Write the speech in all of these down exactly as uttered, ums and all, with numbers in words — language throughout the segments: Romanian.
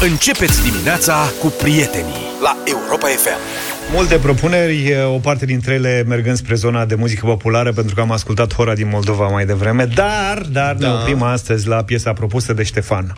Începeți dimineața cu prietenii la Europa F M. Multe propuneri, o parte dintre ele mergând spre zona de muzică populară, pentru că am ascultat Hora din Moldova mai devreme. Dar, dar da. ne oprim astăzi la piesa propusă de Ștefan.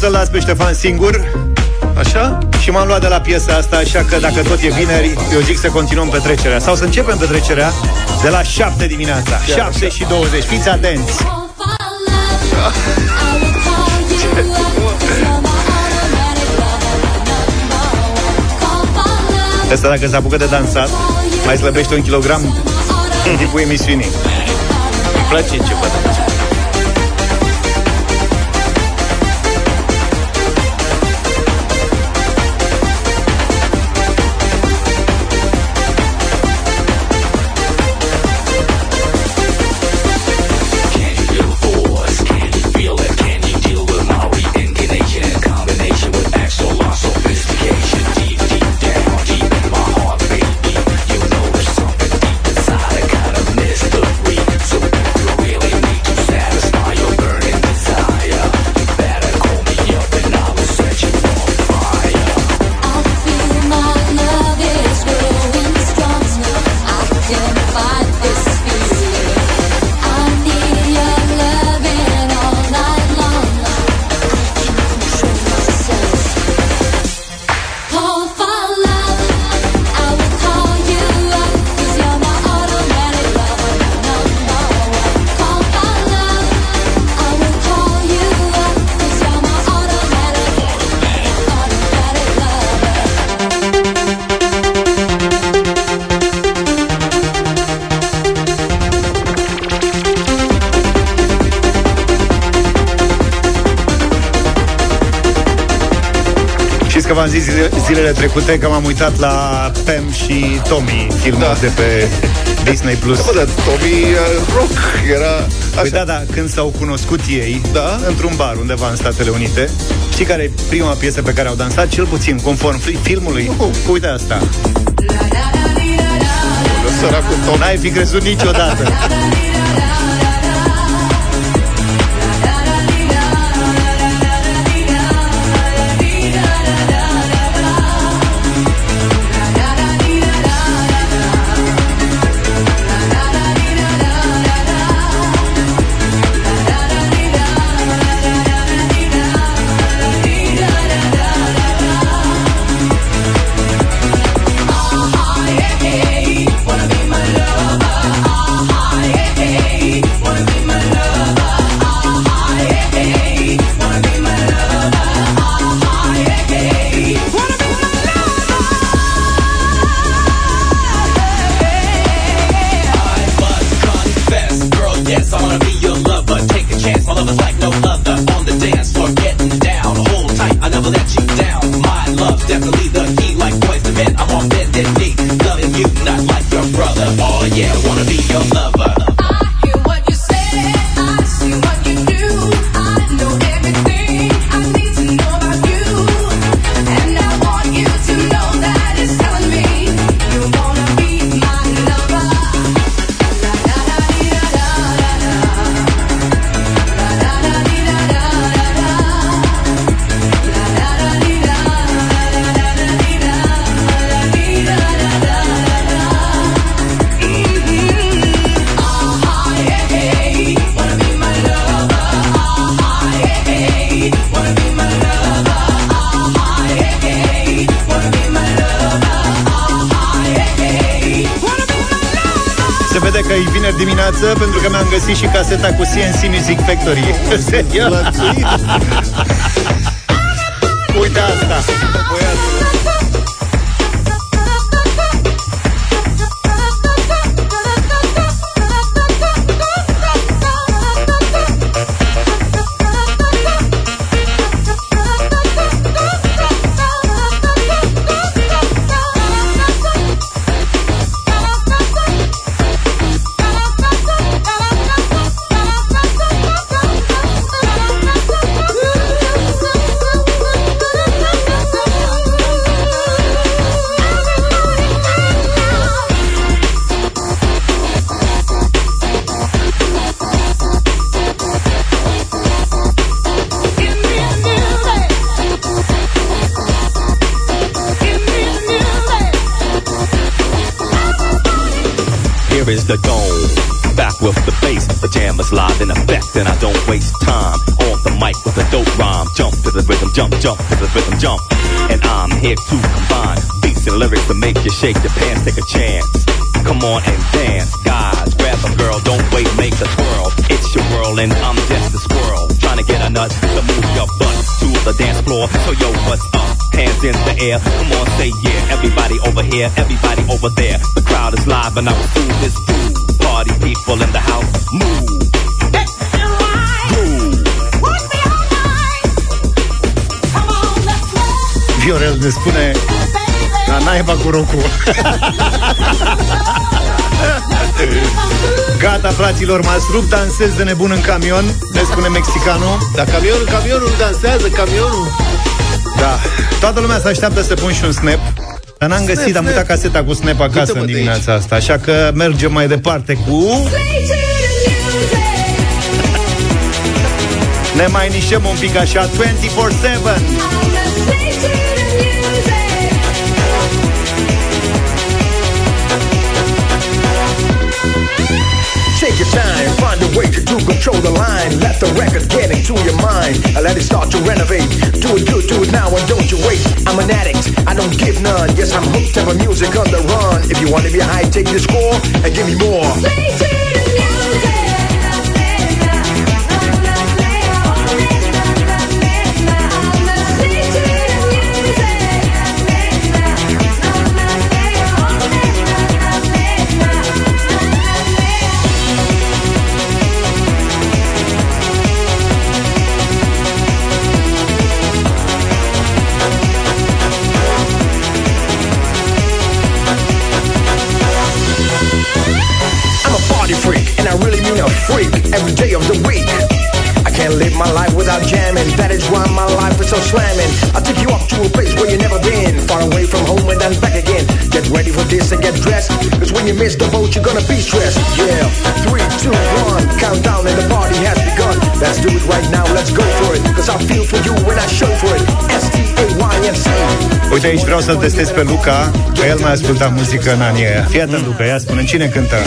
Să-l las pe Ștefan singur. Așa? Și m-am luat de la piesa asta, așa că dacă tot e vineri, eu zic să continuăm petrecerea. Sau să începem petrecerea de la șapte dimineața. șapte și douăzeci. Fiți atenți! Asta dacă se apucă de dansat, mai slăbește un kilogram în timpul emisiunii. Îmi place ce văd. Că v-am zis zilele trecute că m-am uitat la Pam și Tommy, filmul da. de pe Disney Plus. Da, bă, da, Tommy uh, Rock era așa. Păi da, da, când s-au cunoscut ei, da? într-un bar undeva în Statele Unite, știi care e prima piesă pe care au dansat? Cel puțin, conform filmului. Uh, uite asta. Săracul Tommy. N-ai fi crezut niciodată. bună dimineață, pentru că mi-am găsit și caseta cu C N C Music Factory. Uite asta. The gong, back with the bass, the jam is live in effect, and I don't waste time on the mic with a dope rhyme. Jump to the rhythm, jump, jump to the rhythm, jump. And I'm here to combine beats and lyrics to make you shake your pants, take a chance. Come on and dance, guys, grab a girl, don't wait, make the twirl. It's your world and I'm just a squirrel, trying to get a nut to move your butt to the dance floor. So yo, what's up? Hands in the air, come on, say yeah. Everybody over here, everybody over there. The crowd is live and I will do this too. Party people in the house, move. It's alive. Move. Won't be all night. Come on, let's play. Viorel ne spune la naiba cu rocul. Gata, fraților, m-ați rupt, dansez de nebun în camion. Ne spune mexicanul. Dar camionul, camionul dansează, camionul. Da, toată lumea se așteaptă să pun și un snap. Dar n-am snap, găsit, snap. Am uitat caseta cu snap acasă în dimineața asta. Așa că mergem mai departe cu... Ne mai nișem un pic așa, douăzeci și patru șapte. Take your time, find a way to control the line. Let the records get into your mind and let it start to renovate. Do it good, do it now and don't you wait. I'm an addict, I don't give none. Yes, I'm hooked up on music on the run. If you want to be high, take this score and give me more. Play to the music. Every day of the week I can't live my life without jamming. That is why my life is so slamming. I'll take you up to a place where you never been, far away from home and then back again. Get ready for this and get dressed, cause when you miss the boat you're gonna be stressed. Yeah, three, two, one, countdown and the party has begun. Let's do it right now, let's go for it, cause I feel for you when I show for it. S T A Y N C. Uite, aici vreau să-l testez pe Luca, că el mai asculta muzică în anii aia. Fii atent, Luca, ia spune cine cântă.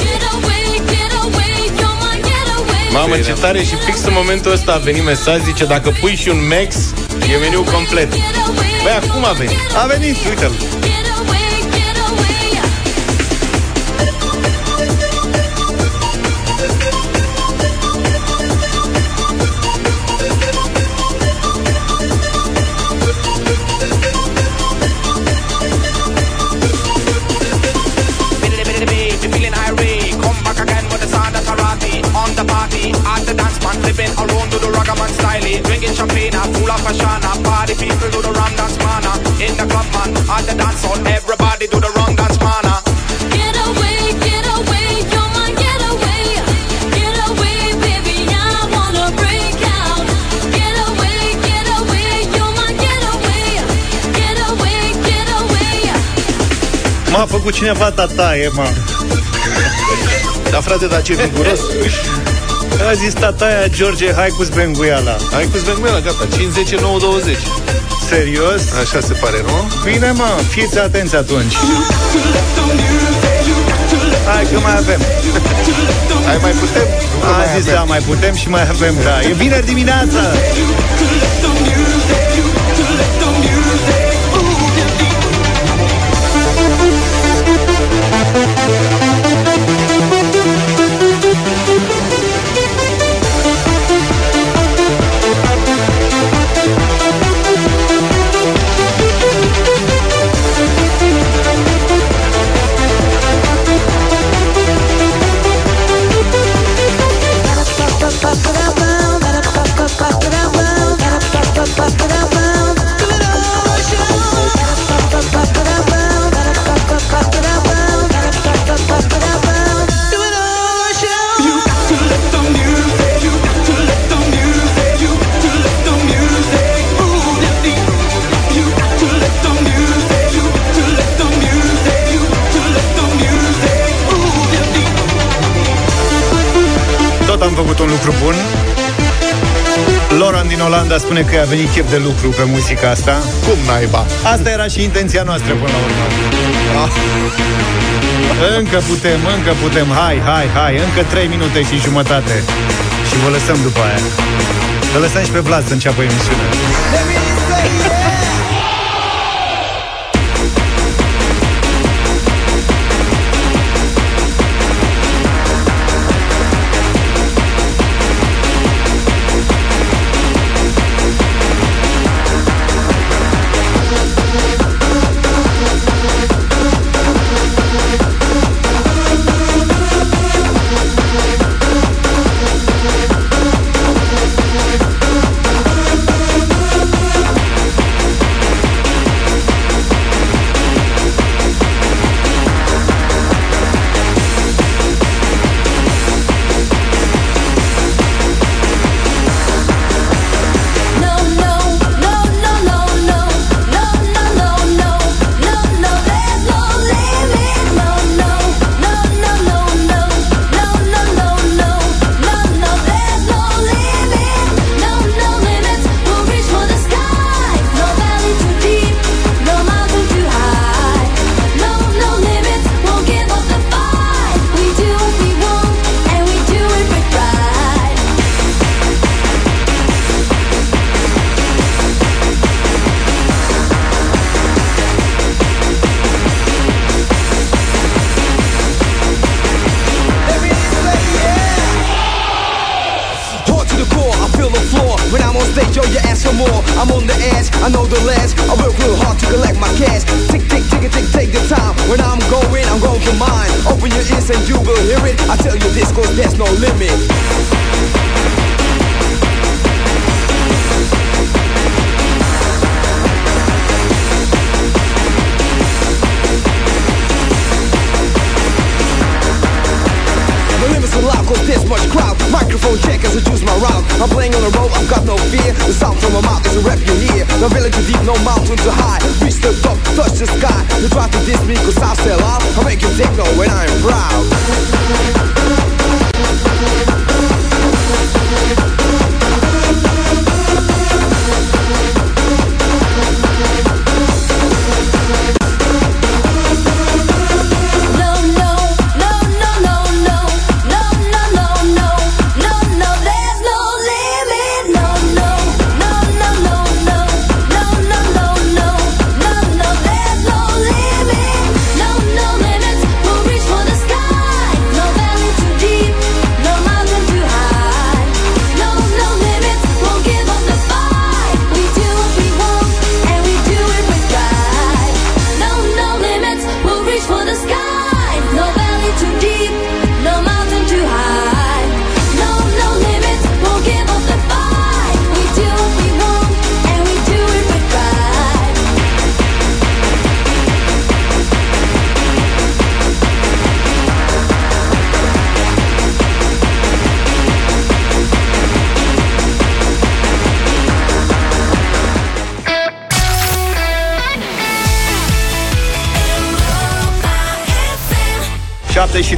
Mamă, ce tare, și fix în momentul ăsta a venit mesaj, zice, dacă pui și un max, e meniul complet. Băi, acum a venit. A venit, uite-l. M-a făcut cineva tataie, mă. Da, frate, dar ce viguros. A zis tataia, George, hai cu zbenguiala. Hai cu zbenguiala, gata, cincizeci, nouă, douăzeci. Serios? Așa se pare, nu? Bine, mă, fiți atenți atunci. Hai că mai avem. Hai, mai putem? A zis, da, mai putem și mai avem, da. E vineri dimineața. Olanda spune că a venit chef de lucru pe muzica asta. Cum naiba? Asta era și intenția noastră până la urmă. Ah. Încă putem, încă putem. Hai, hai, hai. Încă trei minute și jumătate. Și vă lăsăm după aia. Vă lăsăm și pe Vlad să înceapă emisiunea.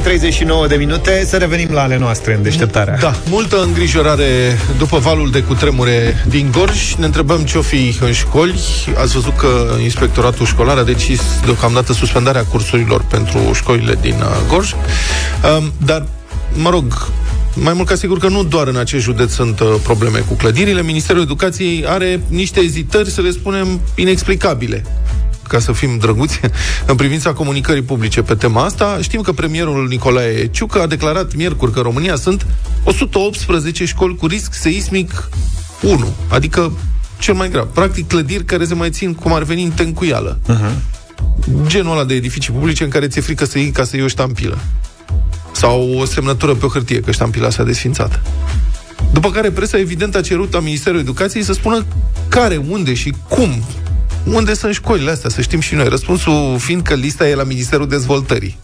treizeci și nouă de minute, să revenim la ale noastre în deșteptarea. Da, multă îngrijorare după valul de cutremure din Gorj. Ne întrebăm ce-o fi în școli. Ați văzut că Inspectoratul Școlar a decis deocamdată suspendarea cursurilor pentru școlile din Gorj. Dar, mă rog, mai mult ca sigur că nu doar în acest județ sunt probleme cu clădirile. Ministerul Educației are niște ezitări, să le spunem, inexplicabile, ca să fim drăguți, în privința comunicării publice pe tema asta. Știm că premierul Nicolae Ciucă a declarat miercuri că în România sunt o sută optsprezece școli cu risc seismic unu, adică cel mai grav. Practic clădiri care se mai țin cum ar veni în tencuială. Uh-huh. Genul ăla de edificii publice în care ți-e frică să iei ca să iei o ștampilă. Sau o semnătură pe o hârtie, că ștampila s-a desfințat. După care presa evident a cerut la Ministerul Educației să spună care, unde și cum, unde sunt școlile astea, să știm și noi. Răspunsul fiind că lista e la Ministerul Dezvoltării.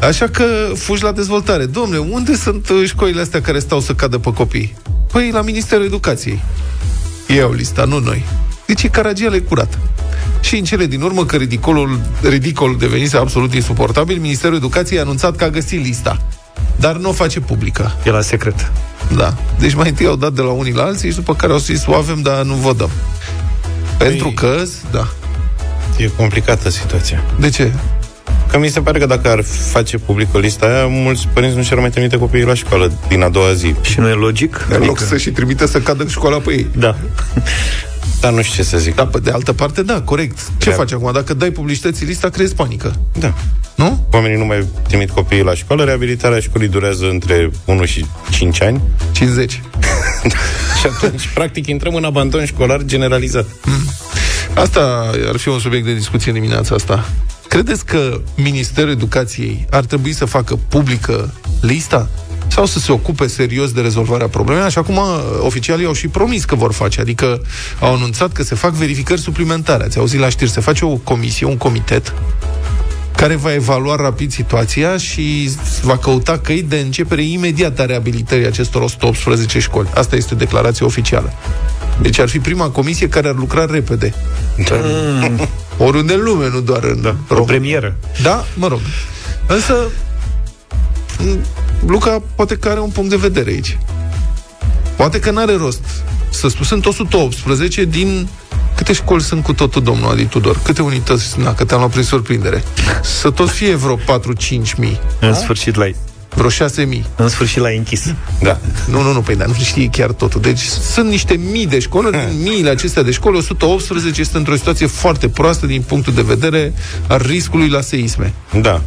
Așa că fugi la dezvoltare. Dom'le, unde sunt școlile astea care stau să cadă pe copii? Păi la Ministerul Educației. Ei au lista, nu noi. Deci e caragiale curat. Și în cele din urmă, că ridicolul, ridicolul devenise absolut insuportabil, Ministerul Educației a anunțat că a găsit lista. dar nu o face publică. E la secret. Da. Deci mai întâi au dat de la unii la alții și după care au zis, o avem, dar nu vă dăm. Pentru Ei, că, da. E complicată situația. De ce? Că mi se pare că dacă ar face publică lista aia, mulți părinți nu și-ar mai trimite copiii la școală din a doua zi. Și nu e logic? În adică... loc să și trimite să cadă școala pe ei. Da. Dar nu știu ce să zic. Dar pe de altă parte, da, corect. Ce Real. faci acum? Dacă dai publicității lista, creezi panică. Da. Nu? Oamenii nu mai trimit copiii la școală. Reabilitarea școlii durează între unu și cinci ani. cincizeci. Și atunci, practic, intrăm în abandon școlar generalizat. Asta ar fi un subiect de discuție dimineața asta. Credeți că Ministerul Educației ar trebui să facă publică lista? Sau să se ocupe serios de rezolvarea problemei, așa cum oficialii au și promis că vor face. Adică au anunțat că se fac verificări suplimentare. Ați auzit la știri, se face o comisie, un comitet care va evalua rapid situația și va căuta căi de începere imediată a reabilitării acestor o sută optsprezece școli. Asta este o declarație oficială. Deci ar fi prima comisie care ar lucra repede. Mm. Oriunde în lume, nu doar în da, o premieră. Da, mă rog. Însă Luca poate că are un punct de vedere aici. Poate că n-are rost să spun, sunt o sută optsprezece din... Câte școli sunt cu totul, domnul Adi Tudor? Câte unități? Na, că te-am luat prin surprindere. Să tot fie vreo patru-cinci mii. În sfârșit l-ai... Vreo șase mii. În sfârșit l-ai închis. Da. Nu, nu, nu, păi, dar nu știi chiar totul. Deci sunt niște mii de școli, din miile acestea de școli, o sută optsprezece este într-o situație foarte proastă din punctul de vedere al riscului la seisme. Da.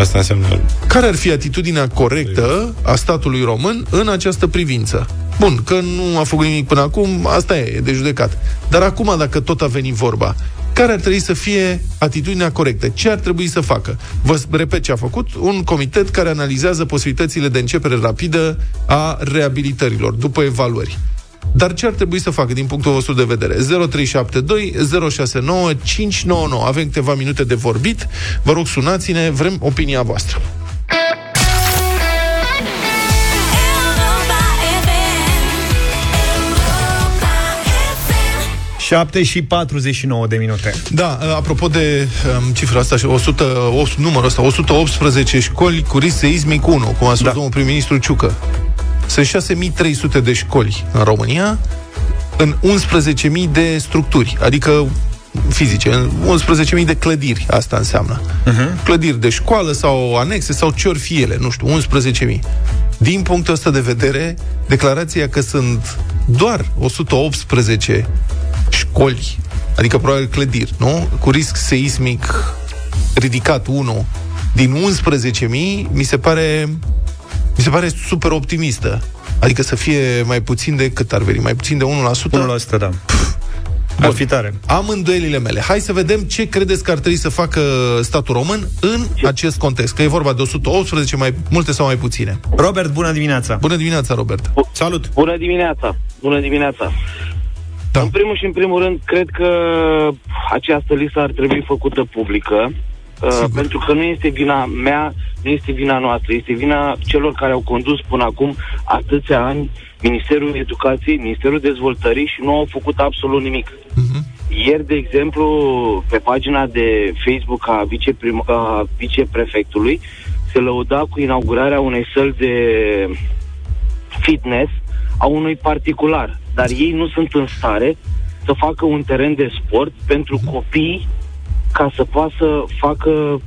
Asta înseamnă... Care ar fi atitudinea corectă a statului român în această privință? Bun, că nu a făcut nimic până acum, asta e, e de judecat. Dar acum, dacă tot a venit vorba, care ar trebui să fie atitudinea corectă? Ce ar trebui să facă? Vă repet ce a făcut un comitet care analizează posibilitățile de începere rapidă a reabilitărilor, după evaluări. Dar ce ar trebui să facă din punctul vostru de vedere? zero trei șapte doi zero șase nouă cinci nouă nouă. Avem câteva minute de vorbit. Vă rog, sunați-ne, vrem opinia voastră. șapte și patruzeci și nouă de minute. Da, apropo de um, cifra asta, o sută opt, numărul ăsta, o sută optsprezece școli cu risc seismic unu, cum a spus da. domnul prim-ministru Ciucă. Sunt șase mii trei sute de școli în România, în unsprezece mii de structuri, adică fizice, în unsprezece mii de clădiri, asta înseamnă. Uh-huh. Clădiri de școală sau anexe sau ce ori fi ele, nu știu, unsprezece mii. Din punctul ăsta de vedere, declarația că sunt doar o sută optsprezece școli, adică probabil clădiri, nu? Cu risc seismic ridicat unu din unsprezece mii, mi se pare... Mi se pare super optimistă. Adică să fie mai puțin de cât ar veni, mai puțin de unu la sută. unu la sută, da. Ar fi tare. Am îndoielile mele. Hai să vedem ce credeți că ar trebui să facă statul român în acest context. Că e vorba de o sută optsprezece, mai multe sau mai puține. Robert, bună dimineața. Bună dimineața, Robert. Bu- Salut. Bună dimineața. Bună dimineața. Da. În primul și în primul rând, cred că această listă ar trebui făcută publică. Uh, pentru că nu este vina mea, nu este vina noastră, este vina celor care au condus până acum atâția ani Ministerul Educației, Ministerul Dezvoltării și nu au făcut absolut nimic. Uh-huh. Ieri, de exemplu, pe pagina de Facebook a, viceprim, a viceprefectului se lăuda cu inaugurarea unei săli de fitness a unui particular, dar ei nu sunt în stare să facă un teren de sport pentru uh-huh. copii ca să poată să facă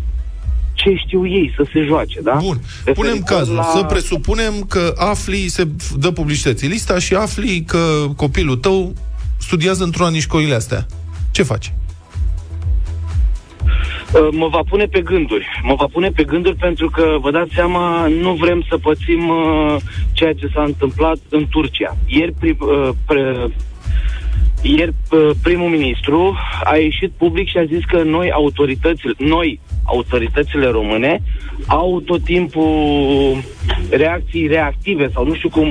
ce știu ei, să se joace, da? Bun, referitor punem cazul, la... să presupunem că afli, se dă publicității lista și afli că copilul tău studiază într-una din școlile astea. Ce faci? Mă va pune pe gânduri. Mă va pune pe gânduri pentru că, vă dați seama, nu vrem să pățim uh, ceea ce s-a întâmplat în Turcia. Ieri, pri, uh, pre... Ieri primul ministru a ieșit public și a zis că noi autoritățile, noi autoritățile române au tot timpul reacții reactive sau nu știu cum,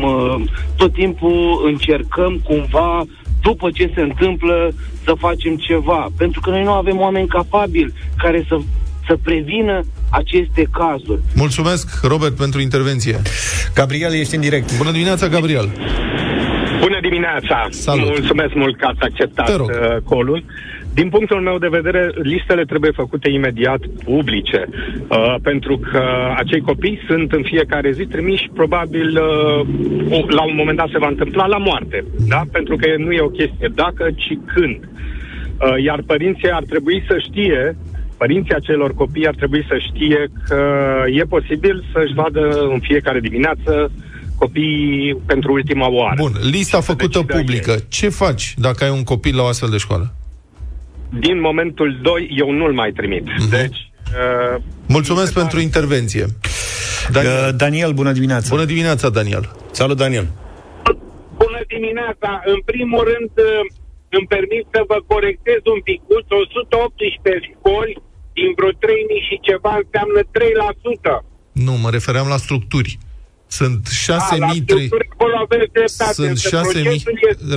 tot timpul încercăm cumva după ce se întâmplă să facem ceva, pentru că noi nu avem oameni capabili care să să prevină aceste cazuri. Mulțumesc, Robert, pentru intervenție. Gabriel, ești în direct. Bună dimineața, Gabriel. Bună dimineața! Salut. Mulțumesc mult că ați acceptat uh, call-ul. Din punctul meu de vedere, listele trebuie făcute imediat publice, uh, pentru că acei copii sunt în fiecare zi trimiși, probabil, uh, la un moment dat se va întâmpla la moarte, da? Pentru că nu e o chestie dacă, ci când. Uh, iar părinții ar trebui să știe, părinții acelor copii ar trebui să știe că e posibil să-și vadă în fiecare dimineață copiii pentru ultima oară. Bun, lista făcută publică. Ce faci dacă ai un copil la o astfel de școală? Din momentul doi, eu nu-l mai trimit. Uh-huh. Deci, uh, Mulțumesc pentru dar... intervenție. Daniel. Uh, Daniel, bună dimineața. Bună dimineața, Daniel. Salut, Daniel. Bună dimineața. În primul rând, îmi permit să vă corectez un picuț. o sută optsprezece școli din vreo trei mii și ceva înseamnă trei la sută. Nu, mă refeream la structuri. Sunt șase mii trei sute. Sunt șase mii.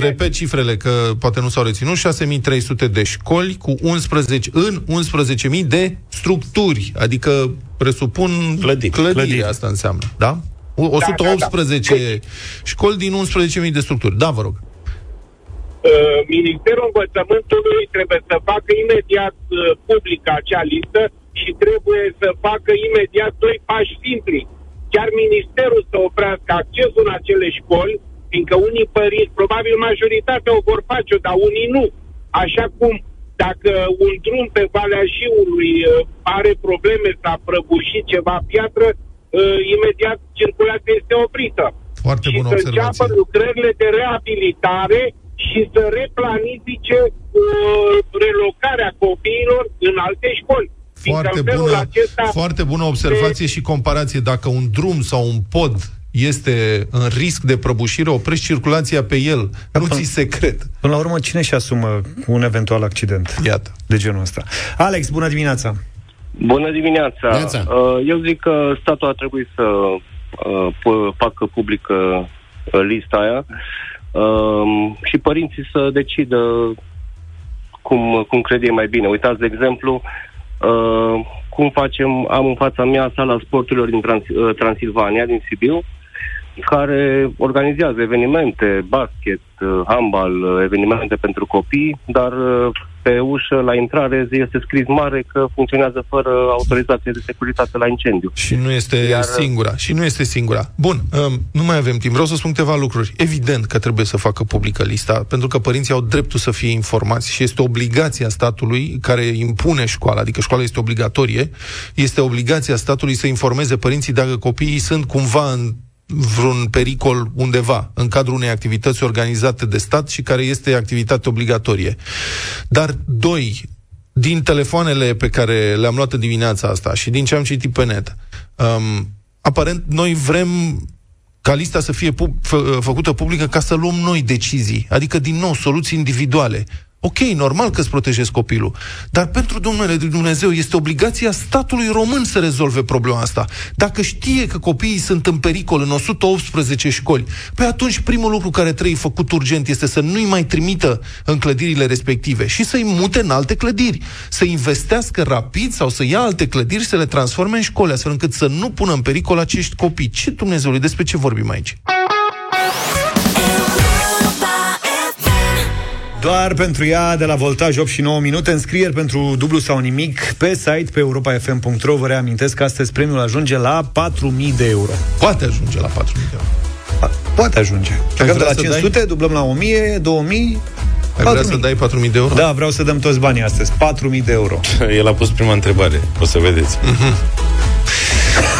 Repet cifrele că poate nu s-au reținut. șase mii trei sute de școli cu unsprezece în unsprezece mii de structuri, adică presupun clădiri. Clădiri asta înseamnă, da? o sută optsprezece da, da, da. Școli din unsprezece mii de structuri. Da, vă rog. Ministerul Învățământului trebuie să facă imediat publică acea listă și trebuie să facă imediat doi pași simpli. Chiar ministerul să oprească accesul în acele școli, fiindcă unii părinți, probabil majoritatea o vor face, dar unii nu. Așa cum dacă un drum pe Valea Jiului are probleme, s-a prăbușit ceva piatră, imediat circulația este oprită. Foarte bună observație. Și să înceapă lucrările de reabilitare și să replanifice relocarea copiilor în alte școli. Foarte bună, foarte bună observație de... și comparație. Dacă un drum sau un pod este în risc de prăbușire, oprești circulația pe el. Dar nu ți se cred. Până la urmă, cine își asumă un eventual accident? Iată. De genul ăsta. Alex, bună dimineața! Bună dimineața! Dimineața. Eu zic că statul ar trebui să facă publică lista aia și părinții să decidă cum, cum cred ei mai bine. Uitați, de exemplu, Uh, cum facem, am în fața mea sala sporturilor din Trans, uh, Transilvania, din Sibiu, care organizează evenimente, basket, uh, handbal, uh, evenimente pentru copii, dar uh, pe ușă, la intrare, este scris mare că funcționează fără autorizație de securitate la incendiu. Și nu este Iar... singura. Și nu este singura. Bun, um, nu mai avem timp. Vreau să spun câteva lucruri. Evident că trebuie să facă publică lista, pentru că părinții au dreptul să fie informați și este obligația statului care impune școala, adică școala este obligatorie, este obligația statului să informeze părinții dacă copiii sunt cumva în vreun pericol undeva în cadrul unei activități organizate de stat și care este activitate obligatorie. Dar, doi, din telefoanele pe care le-am luat dimineața asta și din ce am citit pe net, um, aparent noi vrem ca lista să fie pub- fă- făcută publică ca să luăm noi decizii, adică, din nou, soluții individuale. Ok, normal că îți protejezi copilul, dar pentru Dumnezeu, Dumnezeu este obligația statului român să rezolve problema asta. Dacă știe că copiii sunt în pericol în o sută optsprezece școli, păi atunci primul lucru care trebuie făcut urgent este să nu-i mai trimită în clădirile respective și să-i mute în alte clădiri, să investească rapid sau să ia alte clădiri și să le transforme în școli, astfel încât să nu pună în pericol acești copii. Ce Dumnezeului, despre ce vorbim aici? Doar pentru ea, de la Voltaj, opt și nouă minute, înscrieri pentru dublu sau nimic pe site, pe europa f m punct r o. Vă reamintesc că astăzi premiul ajunge la patru mii de euro. Poate ajunge la patru mii de euro. Poate ajunge. Dacă de la cinci sute, dai... dublăm la o mie, două mii, patru mii. Ai vrea să dai patru mii de euro? Da, vreau să dăm toți banii astăzi. patru mii de euro. El a pus prima întrebare, o să vedeți.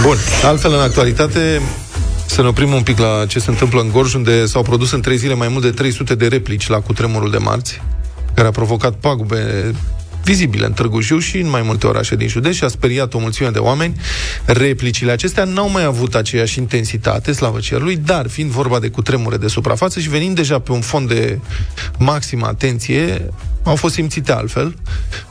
Bun, altfel în actualitate... Să ne oprim un pic la ce se întâmplă în Gorj, unde s-au produs în trei zile mai mult de trei sute de replici la cutremurul de marți, care a provocat pagube vizibile în Târgu Jiu și în mai multe orașe din județ și a speriat o mulțime de oameni. Replicile acestea n-au mai avut aceeași intensitate, slavă cerului, dar fiind vorba de cutremure de suprafață și venind deja pe un fond de maximă atenție, au fost simțite altfel.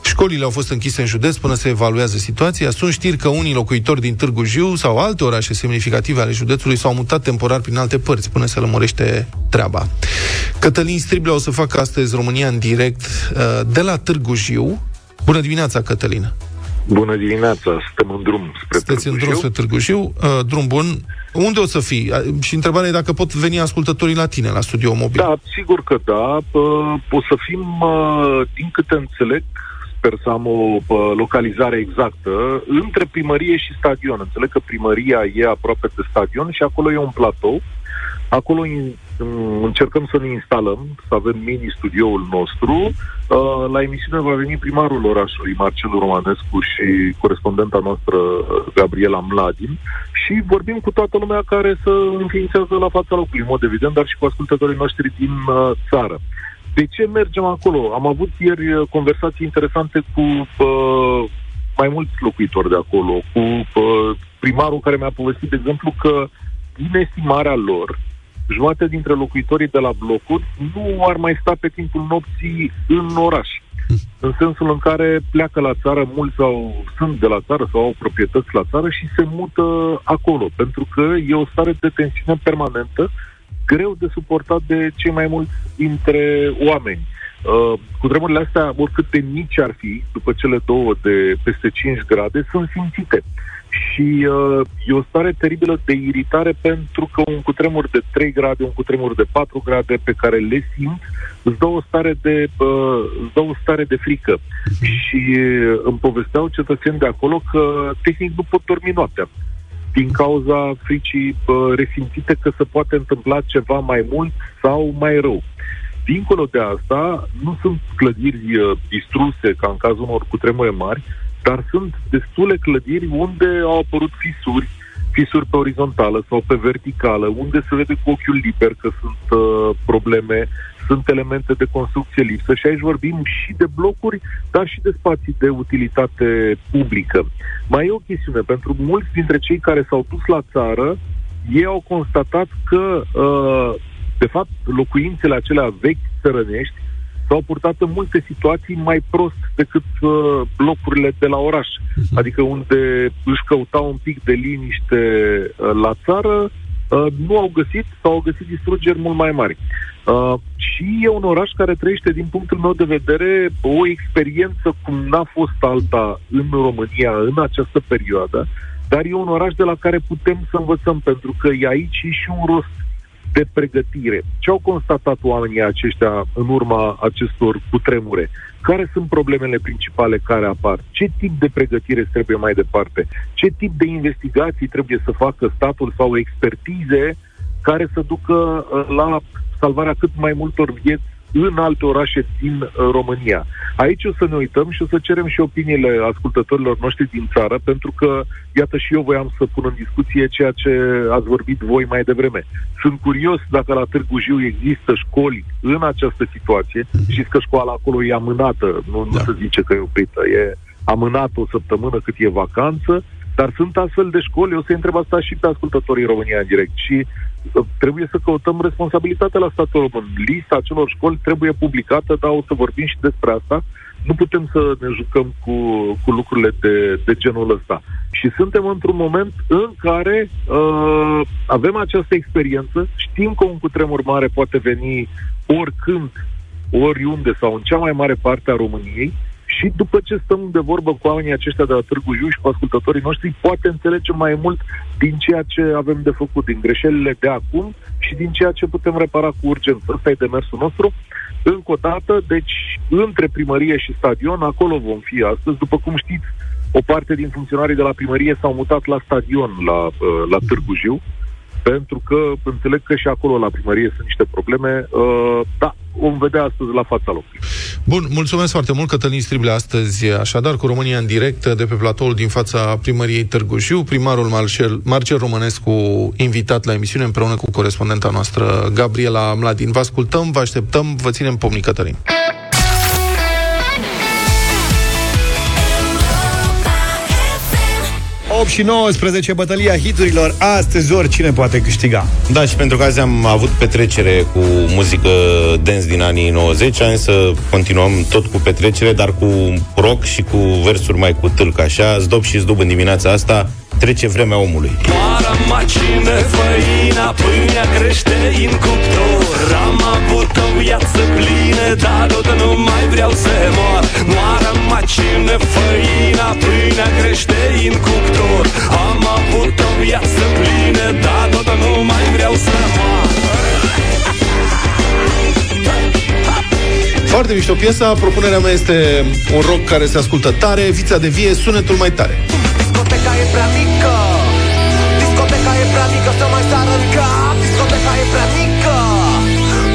Școlile au fost închise în județ până se evaluează situația. Sunt știri că unii locuitori din Târgu Jiu sau alte orașe semnificative ale județului s-au mutat temporar prin alte părți până se lămurește treaba. Cătălin Striblea o să facă astăzi România în direct de la Târgu Jiu. Bună dimineața, Cătălină! Bună dimineața, suntem în drum spre Sunteți Târgu Jiu. În drum spre Târgu Jiu, uh, drum bun. Unde o să fii? Uh, și întrebarea e dacă pot veni ascultătorii la tine, la studio mobil. Da, sigur că da. Uh, o să fim, uh, din câte înțeleg, sper să am o uh, localizare exactă, între primărie și stadion. Înțeleg că primăria e aproape de stadion și acolo e un platou. Acolo in, încercăm să ne instalăm, să avem mini-studioul nostru. La emisiune va veni primarul orașului, Marcel Romanescu, și corespondenta noastră, Gabriela Mladin, și vorbim cu toată lumea care se înființează la fața locului, în mod evident, dar și cu ascultătorii noștri din țară. De ce mergem acolo? Am avut ieri conversații interesante cu uh, mai mulți locuitori de acolo, cu uh, primarul care mi-a povestit, de exemplu, că din estimarea lor, jumătate dintre locuitorii de la blocuri nu ar mai sta pe timpul nopții în oraș. În sensul în care pleacă la țară, mulți au, sunt de la țară sau au proprietăți la țară și se mută acolo, pentru că e o stare de tensiune permanentă, greu de suportat de cei mai mulți dintre oameni. Uh, cu tremurile astea, oricât de mici ar fi, după cele două de peste cinci grade, sunt simțite. Și uh, e o stare teribilă de iritare, pentru că un cutremur de trei grade, un cutremur de patru grade pe care le simt, îți dă o stare de, uh, îți dă o stare de frică. Și uh, îmi povesteau cetățeni de acolo că tehnic nu pot dormi noaptea din cauza fricii uh, resimțite că se poate întâmpla ceva mai mult sau mai rău. Dincolo de asta, nu sunt clădiri uh, distruse, ca în cazul unor cutremure mari, dar sunt destule clădiri unde au apărut fisuri, fisuri pe orizontală sau pe verticală, unde se vede cu ochiul liber că sunt uh, probleme, sunt elemente de construcție lipsă și aici vorbim și de blocuri, dar și de spații de utilitate publică. Mai e o chestiune, pentru mulți dintre cei care s-au dus la țară, ei au constatat că, uh, de fapt, locuințele acelea vechi țărănești s-au purtat în multe situații mai prost decât uh, blocurile de la oraș. Adică unde își căutau un pic de liniște uh, la țară, uh, nu au găsit sau au găsit distrugeri mult mai mari. Uh, și e un oraș care trăiește, din punctul meu de vedere, o experiență cum n-a fost alta în România în această perioadă, dar e un oraș de la care putem să învățăm, pentru că e aici și un rost de pregătire. Ce au constatat oamenii aceștia în urma acestor cutremure? Care sunt problemele principale care apar? Ce tip de pregătire trebuie mai departe? Ce tip de investigații trebuie să facă statul sau expertize care să ducă la salvarea cât mai multor vieți în alte orașe din România? Aici o să ne uităm și o să cerem și opiniile ascultătorilor noștri din țară, pentru că, iată, și eu voiam să pun în discuție ceea ce ați vorbit voi mai devreme. Sunt curios dacă la Târgu Jiu există școli în această situație. Știți că școala acolo e amânată, nu, nu da. se zice că e oprită, e amânată o săptămână cât e vacanță, dar sunt astfel de școli. Eu o să întreb asta și pe ascultătorii în România în direct și trebuie să căutăm responsabilitatea la statul român. Lista acelor școli trebuie publicată, dar o să vorbim și despre asta. Nu putem să ne jucăm cu, cu lucrurile de, de genul ăsta. Și suntem într-un moment în care uh, avem această experiență, știm că un cutremur mare poate veni oricând, oriunde sau în cea mai mare parte a României. Și după ce stăm de vorbă cu oamenii aceștia de la Târgu Jiu și cu ascultătorii noștri, poate înțelegem mai mult din ceea ce avem de făcut, din greșelile de acum și din ceea ce putem repara cu urgență. Ăsta e demersul nostru. Încă o dată, deci, între primărie și stadion, acolo vom fi astăzi. După cum știți, o parte din funcționarii de la primărie s-au mutat la stadion, la, la Târgu Jiu, pentru că înțeleg că și acolo la primărie sunt niște probleme, uh, da, vom vedea astăzi la fața locului. Bun, mulțumesc foarte mult, Cătălin Striblea, astăzi, așadar, cu România în direct, de pe platoul din fața primăriei Târgu Jiu, primarul Marcel, Marcel Romanescu, invitat la emisiune, împreună cu corespondenta noastră, Gabriela Mladin. Vă ascultăm, vă așteptăm, vă ținem pomni, Cătălin. opt și nouăsprezece, bătălia hiturilor. Astăzi oricine poate câștiga. Da, și pentru că azi am avut petrecere cu muzică dance din anii nouăzeci, am să continuăm tot cu petrecere, dar cu rock și cu versuri mai cu tâlc, așa. Zdob și Zdob în dimineața asta. Trece vremea omului. Moara macină, făina, pâinea crește în cuptor. Am avut o viață plină, dar tot nu mai vreau să mor. Moara macină, făina, pâinea foarte mișto piesa. Propunerea mea este un rock care se ascultă tare. Vița de vie, sunetul mai tare. Discoteca e prea mică, discoteca e prea mică să mai sară în cap. Discoteca e prea mică,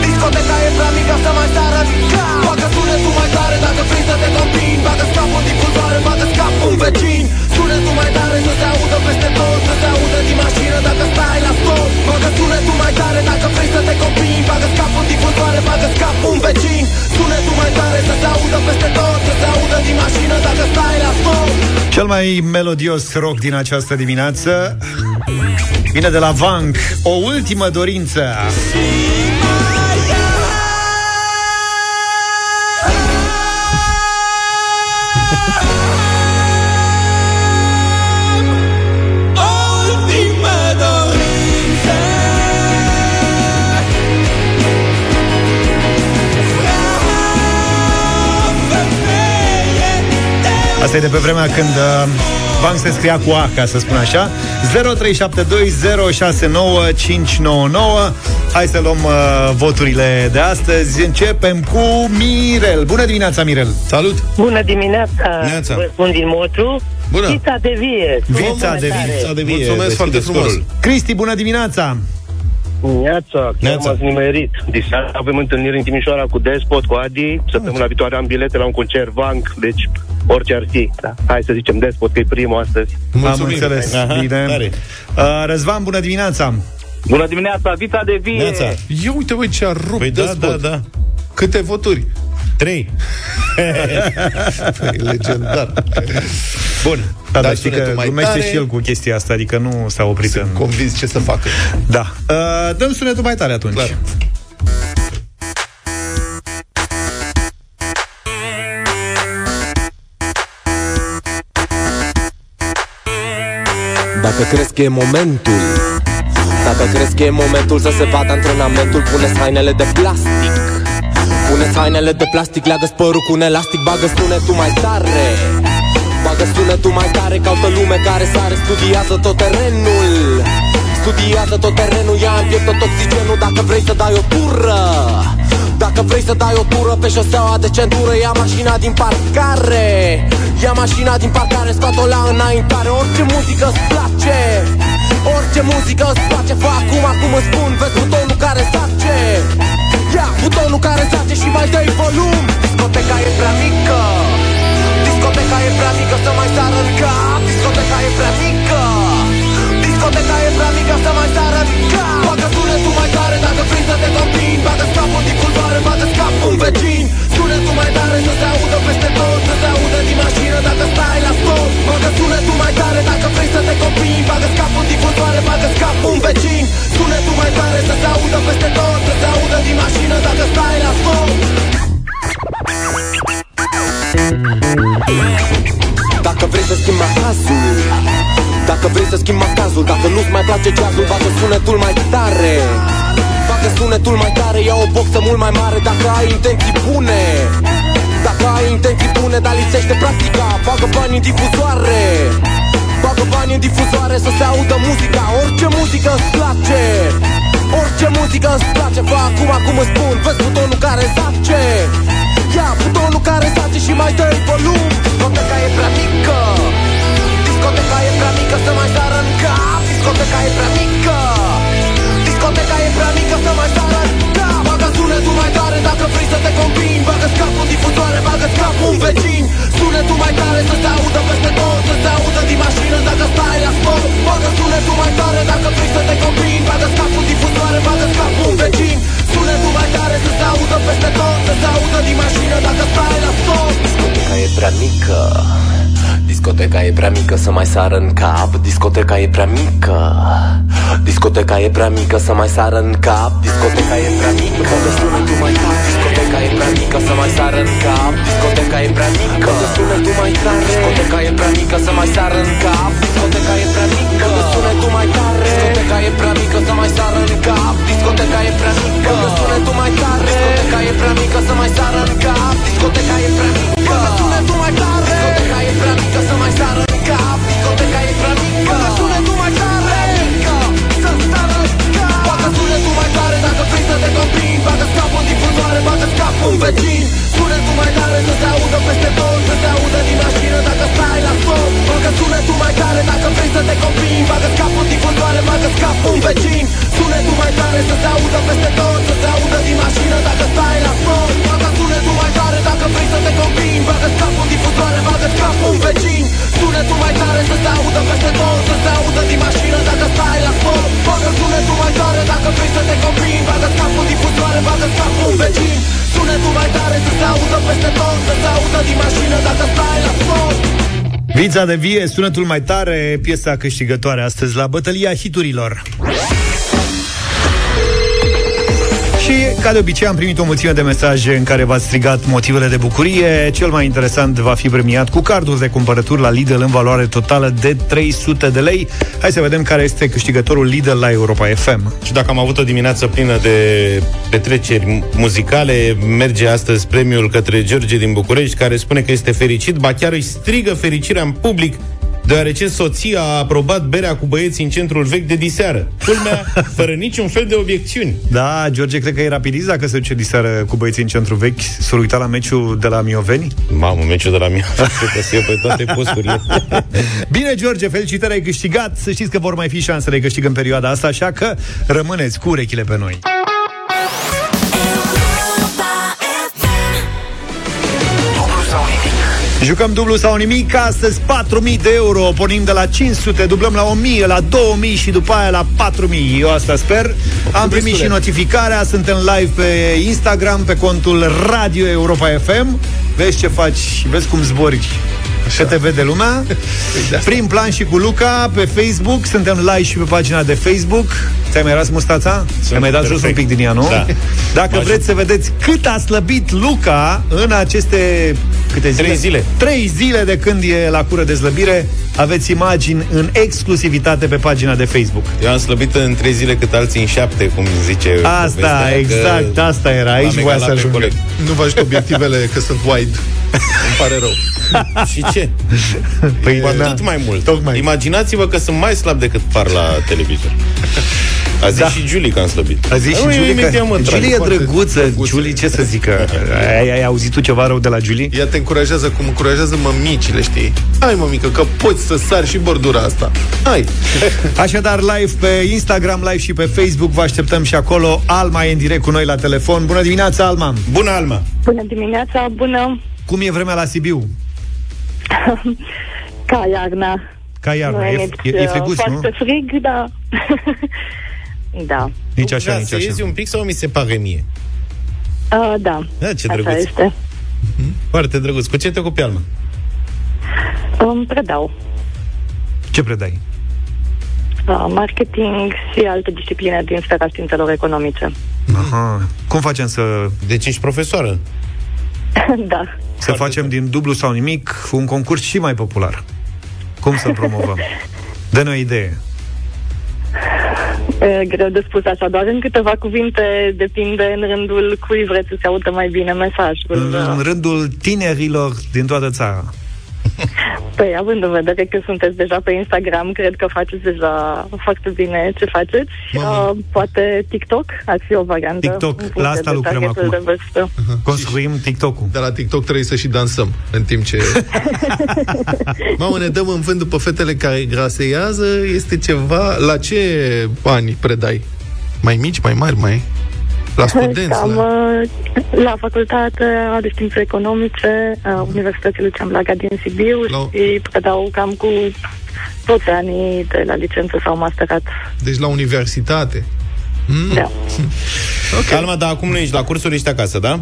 discoteca e prea mică să mai sară în cap. Bagă sunetul mai tare dacă vrei să te combini. Bagă-ți capul din culoare, bagă-ți capul un vecin. Sunetul mai tare să se audă peste tot, să se audă din mașină dacă stai la stop. Bagă sunetul mai tare dacă vrei să te combini. Bagă-ți capul din culoare, bagă-ți capul un vecin. Sunetul mai tare să se audă peste tot, să se audă din mașină dacă stai la stop. Cel mai melodios rock din această dimineață vine de la Vank, O ultimă dorință. Asta e de pe vremea când uh, Bank se scria cu A, ca să spun așa. zero trei șapte doi zero șase nouă cinci nouă nouă. Hai să luăm uh, voturile de astăzi. Începem cu Mirel. Bună dimineața, Mirel! Salut! Bună dimineața! Neața. Vă spun din Motru. Bună! Vița de vie! Vița de vie! Mulțumesc foarte frumos! Cristi, bună dimineața! Neața, chiar m-ați nimerit. Diseară avem întâlniri în Timișoara cu Despot, cu Adi. Săptămâna viitoare am bilete la un concert Vank. Deci, orice ar fi, da. Hai să zicem Despot, că e primul astăzi. Mulțumim. Am înțeles. Aha, bine. uh, Răzvan, bună dimineața. Bună dimineața, vița de vie. Neața. Eu uite, uite ce a rupt, păi Despot, da, da, da. Câte voturi? Trei. Păi, legendar. Bun. Da, dar știi că glumește tare și el cu chestia asta. Adică nu s-a oprit. Sunt în... convins ce să facă. Da. uh, Dăm sunetul mai tare atunci. Clar. Dacă crezi că e momentul, dacă crezi că e momentul să se vadă antrenamentul, puneți hainele de plastic, puneți hainele de plastic, le-a despărut cu un elastic. Bagă sunetul mai tare, bagă sunetul mai tare. Caută lume care sare, studiază tot terenul, studiază tot terenul. Ia în piept tot oxigenul. Dacă vrei să dai o tură, dacă vrei să dai o tură pe șoseaua de centură, ia mașina din parcare, ia mașina din parcare, scoat-o la înaintare. Orice muzică îți place, orice muzică îți place, fă acum, acum îți spun, vezi butonul care zace, ia butonul care zace și mai dă-i volum. Discoteca e prea mică, discoteca e prea mică să mai sară în cap. Discoteca e prea mică, discoteca e prea mică să mai sară în cap. Bagă sunetul mai tare dacă vrei să te combini. Bate-ți capul din culoare, bate-ți capul un vecin. Sunetul mai tare să se audă peste tot, să se audă din mașină dacă stai la stop. Bagă sunetul mai tare dacă vrei să te combini. Bagă-ți capul din culoare, bate-ți capul un vecin. Sunetul mai tare să se audă peste tot, să se audă din mașină dacă stai la stop. Dacă vrei să schimba cazul, dacă vrei să schimba cazul, dacă nu-ți mai place ceasul, bagă sunetul mai tare, bagă sunetul mai tare. Ia o boxă mult mai mare dacă ai intenții bune, dacă ai intenții bune, dar lipsește practica. Bagă bani în difuzoare, bagă bani în difuzoare să se audă muzica. Orice muzică îți place, orice muzică îți place, fă acum, acum îți spun, vezi butonul care zace, ia butonul care zace și mai dă-i volum. Discoteca e prea mică, discoteca e prea mică să mai sară în cap. Discoteca e prea mică, discoteca e prea mică să mai sară în cap. Bagă sunetul mai tare dacă vrei să te combini. Bagă-ți capul difuzoare, bagă-ți capul un vecin. Sunetul mai tare să se audă peste tot, să se audă din mașină dacă stai la sport. Bagă sunetul mai tare dacă vrei să te combini. Bagă-ți capul difuzoare, bagă-ți capul un vecin. Sunetul mai tare să se audă peste tot, să se audă din mașină dacă stai la sport. Discoteca e prea mică, discoteca e prea mică să mai sară în cap. Discoteca e prea mică, discoteca e prea mică să mai sară în cap. Discoteca e prea mică, bagă sunetul mai tare. Discoteca e prea mică să mai sară în cap. Discoteca e prea mică, bagă sunetul mai tare. Discoteca e prea mică să mai sară în cap. Discoteca e prea mică, bagă sunetul mai tare. Discoteca e prea mică să mai sară în cap. Discoteca e prea mică, bagă sunetul mai tare. Discoteca e prea mică să mai sară în cap. Discoteca e prea mică, bagă sunetul mai tare. Discoteca e prea mică să mai sară în cap. Discoteca e prea mică, bagă sunetul mai tare. Bagă sunetul mai tare dacă vrei să te combini. Bagă-ți capul în difuzoare, bagă-ți capul în vecin. Pizza de vie, sunetul mai tare, piesa câștigătoare astăzi la bătălia hiturilor. Și, ca de obicei, am primit o mulțime de mesaje în care v-ați strigat motivele de bucurie. Cel mai interesant va fi premiat cu carduri de cumpărături la Lidl în valoare totală de trei sute de lei. Hai să vedem care este câștigătorul Lidl la Europa F M. Și dacă am avut o dimineață plină de petreceri muzicale, merge astăzi premiul către George din București, care spune că este fericit, ba chiar îi strigă fericirea în public, deoarece soția a aprobat berea cu băieții în centrul vechi de diseară. Culmea, fără niciun fel de obiecțiuni. Da, George, cred că e rapidist dacă se duce diseară cu băieții în centrul vechi. S-a uitat la meciul de la Mioveni? Mamă, meciul de la Mioveni, că se ia pe toate posturile. Bine, George, felicitări, ai câștigat. Să știți că vor mai fi șanse de câștig în perioada asta, așa că rămâneți cu urechile pe noi. Jucăm dublu sau nimic, astăzi patru mii de euro. Pornim de la cinci sute, dublăm la o mie, la două mii și după aia la patru mii. Eu asta sper. Am primit și notificarea, suntem live pe Instagram, pe contul Radio Europa F M. Vezi ce faci, vezi cum zbori, că te vede lumea. Prim plan și cu Luca pe Facebook. Suntem live și pe pagina de Facebook. Ți-ai mai ras mustața? Ți-ai mai dat jos un pic din ea, nu? Da. Dacă M-a vreți să vedeți cât a slăbit Luca în aceste câte zile? Trei zile. Trei zile de când e la cură de slăbire. Aveți imagini în exclusivitate pe pagina de Facebook. Eu am slăbit în trei zile cât alții în șapte, cum zice. Asta, exact, asta era. Aici voia să ajungem. Nu vă ajută obiectivele că sunt wide. Îmi pare rău. Și ce? Păi e, atât da, mai mult. Tocmai. Imaginați-vă că sunt mai slab decât par la televizor. A zis da. și Julie că am slăbit. A zis și Julie că... Julie e drăguță. Julie, ce să zică? Ai, ai auzit tu ceva rău de la Julie? Ea te încurajează cum încurajează mămicile, știi? Hai, mămică, că poți să sari și bordura asta. Hai! Așadar, live pe Instagram, live și pe Facebook. Vă așteptăm și acolo. Alma e în direct cu noi la telefon. Bună dimineața, Alma! Bună, Alma! Bună dimineața, bună! Cum e vremea la Sibiu? Ca iarna. Ca iarna, e, e, e frecuț, nu? Foarte frig, da. Da. Nici așa, da, nici așa. Iezi un pic sau mi se pare mie? Uh, da. Da, ce drăguț. Este. Foarte drăguț. Cu ce te ocupi, Alma? Um, predau. Ce predai? Uh, marketing și alte discipline din sfera științelor economice. Aha. Cum facem să... Deci ești profesoară? Da. Să facem din dublu sau nimic un concurs și mai popular. Cum să promovăm? Dă-ne o idee. E greu de spus așa, doar în câteva cuvinte, depinde în rândul cui vreți să se audă mai bine mesajul. În, da. în rândul tinerilor din toată țara. Păi, având în vedere că sunteți deja pe Instagram, cred că faceți deja foarte bine ce faceți. Uh, poate TikTok ar fi o variantă. TikTok, la asta lucrăm acum. Construim TikTok-ul. De la TikTok trebuie să și dansăm în timp ce... Mamă, ne dăm în vânt după fetele care graseiază. Este ceva... La ce ani predai? Mai mici, mai mari, mai... La studenți? Cam, la... la facultatea de științe economice a Universității Lucian Blaga din Sibiu la... și predau cam cu toți anii de la licență sau masterat. Deci la universitate? Mm. Da. Okay. Calma, dar acum nu ești la cursuri, ești acasă, da?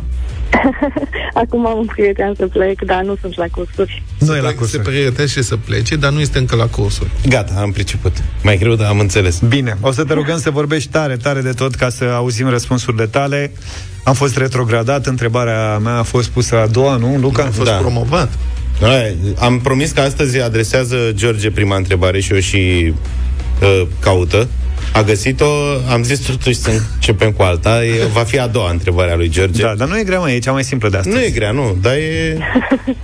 Acum am un prieten să plec, dar nu sunt la cursuri. Nu e la cursuri. Se pregătește să plece, dar nu este încă la cursuri. Gata, am priceput. Mai greu, dar am înțeles. Bine, o să te rugăm să vorbești tare, tare de tot, ca să auzim răspunsurile tale. Am fost retrogradat, întrebarea mea a fost pusă a doua, nu, Luca? Am fost da. promovat. Ai, am promis că astăzi adresează George prima întrebare și eu și uh, caută. A găsit-o, am zis totuși să începem cu alta. E, va fi a doua întrebare a lui George. Da, dar nu e grea, mă, e cea mai simplă de astăzi. Nu e grea, nu, dar e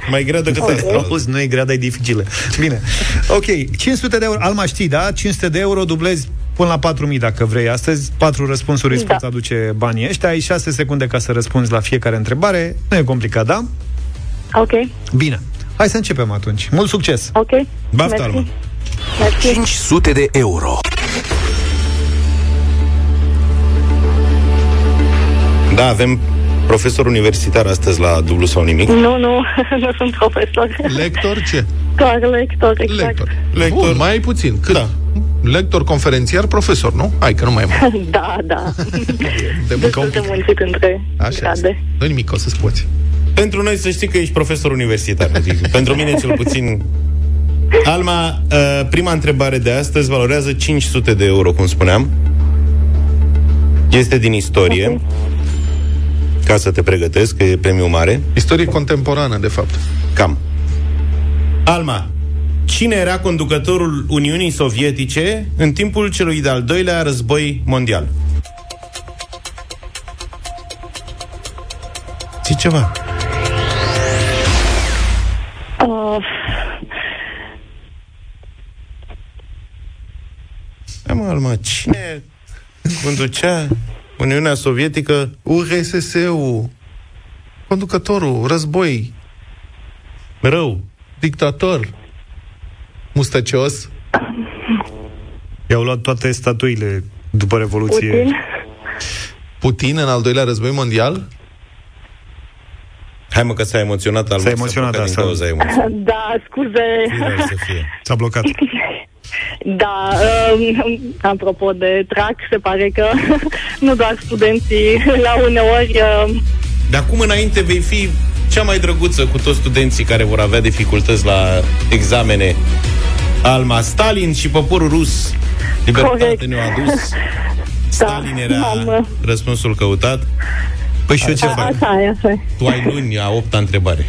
mai grea decât asta. Nu e grea, dar e dificilă. Bine, ok, cinci sute de euro. Alma, știi, da? cinci sute de euro, dublezi până la patru mii dacă vrei astăzi. Patru răspunsuri îți da. poți aduce banii ăștia. Ai șase secunde ca să răspunzi la fiecare întrebare. Nu e complicat, da? Ok. Bine, hai să începem atunci. Mult succes! Ok, baftă, Alma. cinci sute de euro. Da, avem profesor universitar astăzi la dublu sau nimic. Nu, nu, nu sunt profesor. Lector ce? Doar lector, exact. Lector, lector. Bun, mai puțin, cât? Da. Lector, conferențiar, profesor, nu? Hai că nu mai am. Da, da. De muncă un pic. De mulțit între grade. Nu nimic, o să-ți poți. Pentru noi să știi că ești profesor universitar. Pentru mine cel puțin Alma, prima întrebare de astăzi valorează cinci sute de euro, cum spuneam. Este din istorie, okay. Ca să te pregătesc, că e premiu mare. Istorie contemporană, de fapt. Cam. Alma, cine era conducătorul Uniunii Sovietice în timpul celui de-al doilea război mondial? Zici ceva? Uh. Hai mă, Alma, cine conducea Uniunea Sovietică? U R S S-ul. Conducătorul, război. Rău. Dictator. Mustăcios. I-au luat toate statuile după Revoluție. Putin. Putin în al doilea război mondial? Hai mă că s-a emoționat. Al s-a emoționat, da. S-a... Da, scuze. S-a blocat. Da, um, apropo de trac, se pare că nu doar studenții la uneori... Um... De acum înainte vei fi cea mai drăguță cu toți studenții care vor avea dificultăți la examene. Alma, Stalin și poporul rus. Libertate ne-a adus. Stalin era mamă. Răspunsul căutat. Păi și eu ce fac? Tu ai luni, a opta întrebare.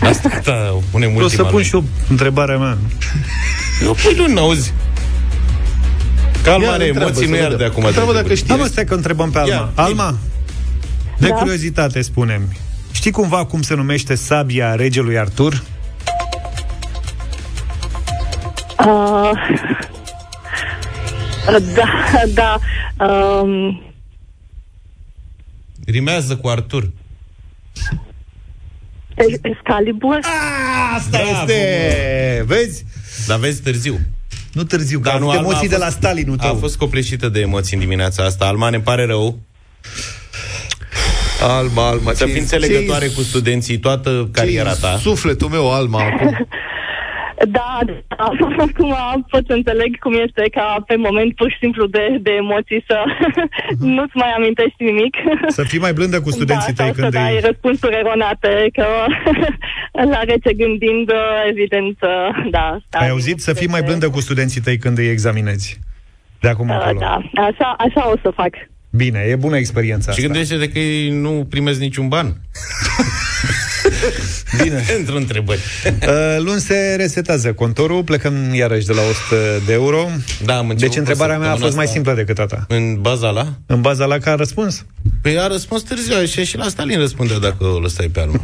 Asta ta, punem ultima. O să pun și eu întrebarea mea. Eu pui luni, auzi. Calmare, emoții nu iar de acum. Am stai că întrebăm pe Alma. Alma, de curiozitate spune-mi, știi cumva cum se numește sabia regelui Artur? Uh, da, da. Um... Rimează cu Artur. Excalibur? Asta da, este! Bun. Vezi? Dar vezi târziu. Nu târziu, că nu, emoții fost, de la Stalinul tău. A fost copleșită de emoții în dimineața asta. Alma, ne pare rău. Alma, Alma. Să fii înțelegătoare cu studenții toată cariera ta. Sufletul meu, Alma, acum. Da, da, acum pot să înțeleg cum este ca pe moment pur și simplu de, de emoții să nu-ți mai amintești nimic. Să fii mai blândă cu studenții da, tăi când da, îi... răspunsuri eronate, că la rece gândind, evident, da. Ai auzit? Să fii mai blândă cu studenții tăi când îi examinezi. De acum uh, acolo. Da, așa, așa o să fac. Bine, e bună experiența și asta. Și gândește-te că ei nu primesc niciun ban. Bine. Într-o întrebări. Uh, luni se resetează contorul, plecăm iarăși de la o sută de euro. Da, deci întrebarea mea a fost mai simplă decât a ta. În baza la? În baza la că a răspuns? Păi a răspuns târziu și și la Stalin răspunde dacă o lăsai pe Alma.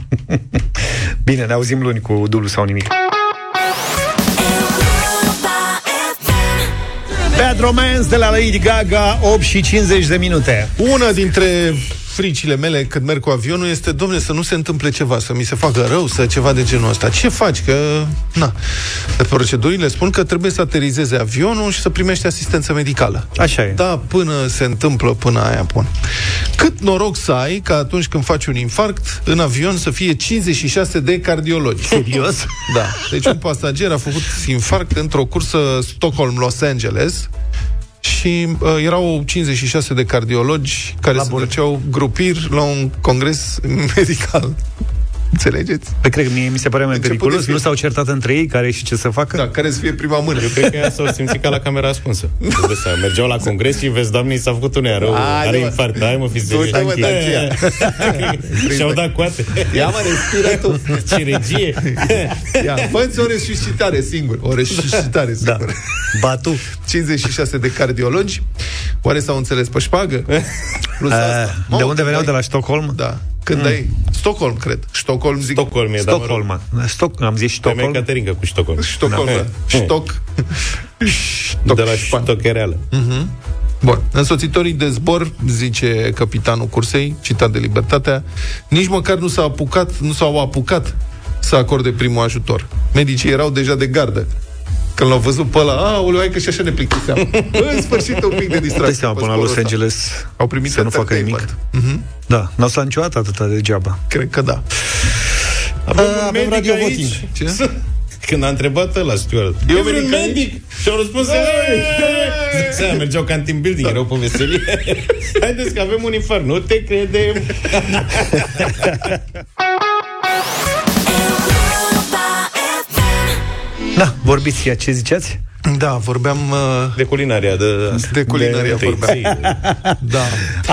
Bine, ne auzim luni cu dublu sau nimic. Bad Romance de la Lady Gaga, opt și cincizeci de minute. Una dintre fricile mele când merg cu avionul este, domne, să nu se întâmple ceva, să mi se facă rău, să ceva de genul ăsta. Ce faci? Că, na, procedurile spun că trebuie să aterizeze avionul și să primești asistență medicală. Așa e. Da, până se întâmplă, până aia pun. Cât noroc să ai că atunci când faci un infarct, în avion să fie cincizeci și șase de cardiologi. Serios? Da. Deci un pasager a făcut infarct într-o cursă Stockholm-Los Angeles. Și uh, erau cincizeci și șase de cardiologi care la se boli. Duceau grupir la un congres medical. Înțelegeți? Păi cred că mie mi se pare mai început periculos. Nu s-au certat între ei care și ce să facă? Da, care să fie prima mână. Eu cred că ea s-au simțit ca la camera ascunsă. Mergeau la congres și vezi, doamne, s-a făcut unea rău. Are infart, hai mă, fiți de și-au dat coate. Ia mă, respiră tu. Ce regie. Fă-ți o resuscitare singur. O resuscitare singur. Batu. cincizeci și șase de cardiologi. Oare s-au înțeles pe șpagă? De unde veneau? De la Stockholm? Da. Când mm. ai? Stockholm, cred. Stockholm, zic. Stockholm, e, Stockholm, da, mă rog. Stock, am zis Stockholm. Femei Caterinca cu Stockholm. Stockholm, da. Stock. Stock. De la ștochereală. Uh-huh. Bun. Însoțitorii de zbor, zice capitanul cursei, citat de Libertatea, nici măcar nu s-au apucat, nu s-au apucat să acorde primul ajutor. Medicii erau deja de gardă. Când l-au văzut pe ăla, aoleu, hai că și așa ne plictiseam. În sfârșit, un pic de distracție. Dai seama, până la Los Angeles au primit să nu facă nimic. Uh-huh. Da, n-au stat niciodată atâta degeaba. Cred că da. Avem a, un medic radio aici. Ce? Când a întrebat ăla, știu ăla. Eu e un medic! Și-au răspuns, eee! Mergeau ca în team building, erau pe veselie. Haideți că avem un infar, nu te credem! Da, vorbiți și ce ziceați? Da, vorbeam... Uh, de culinaria. De, de culinaria de vorbeam. Da.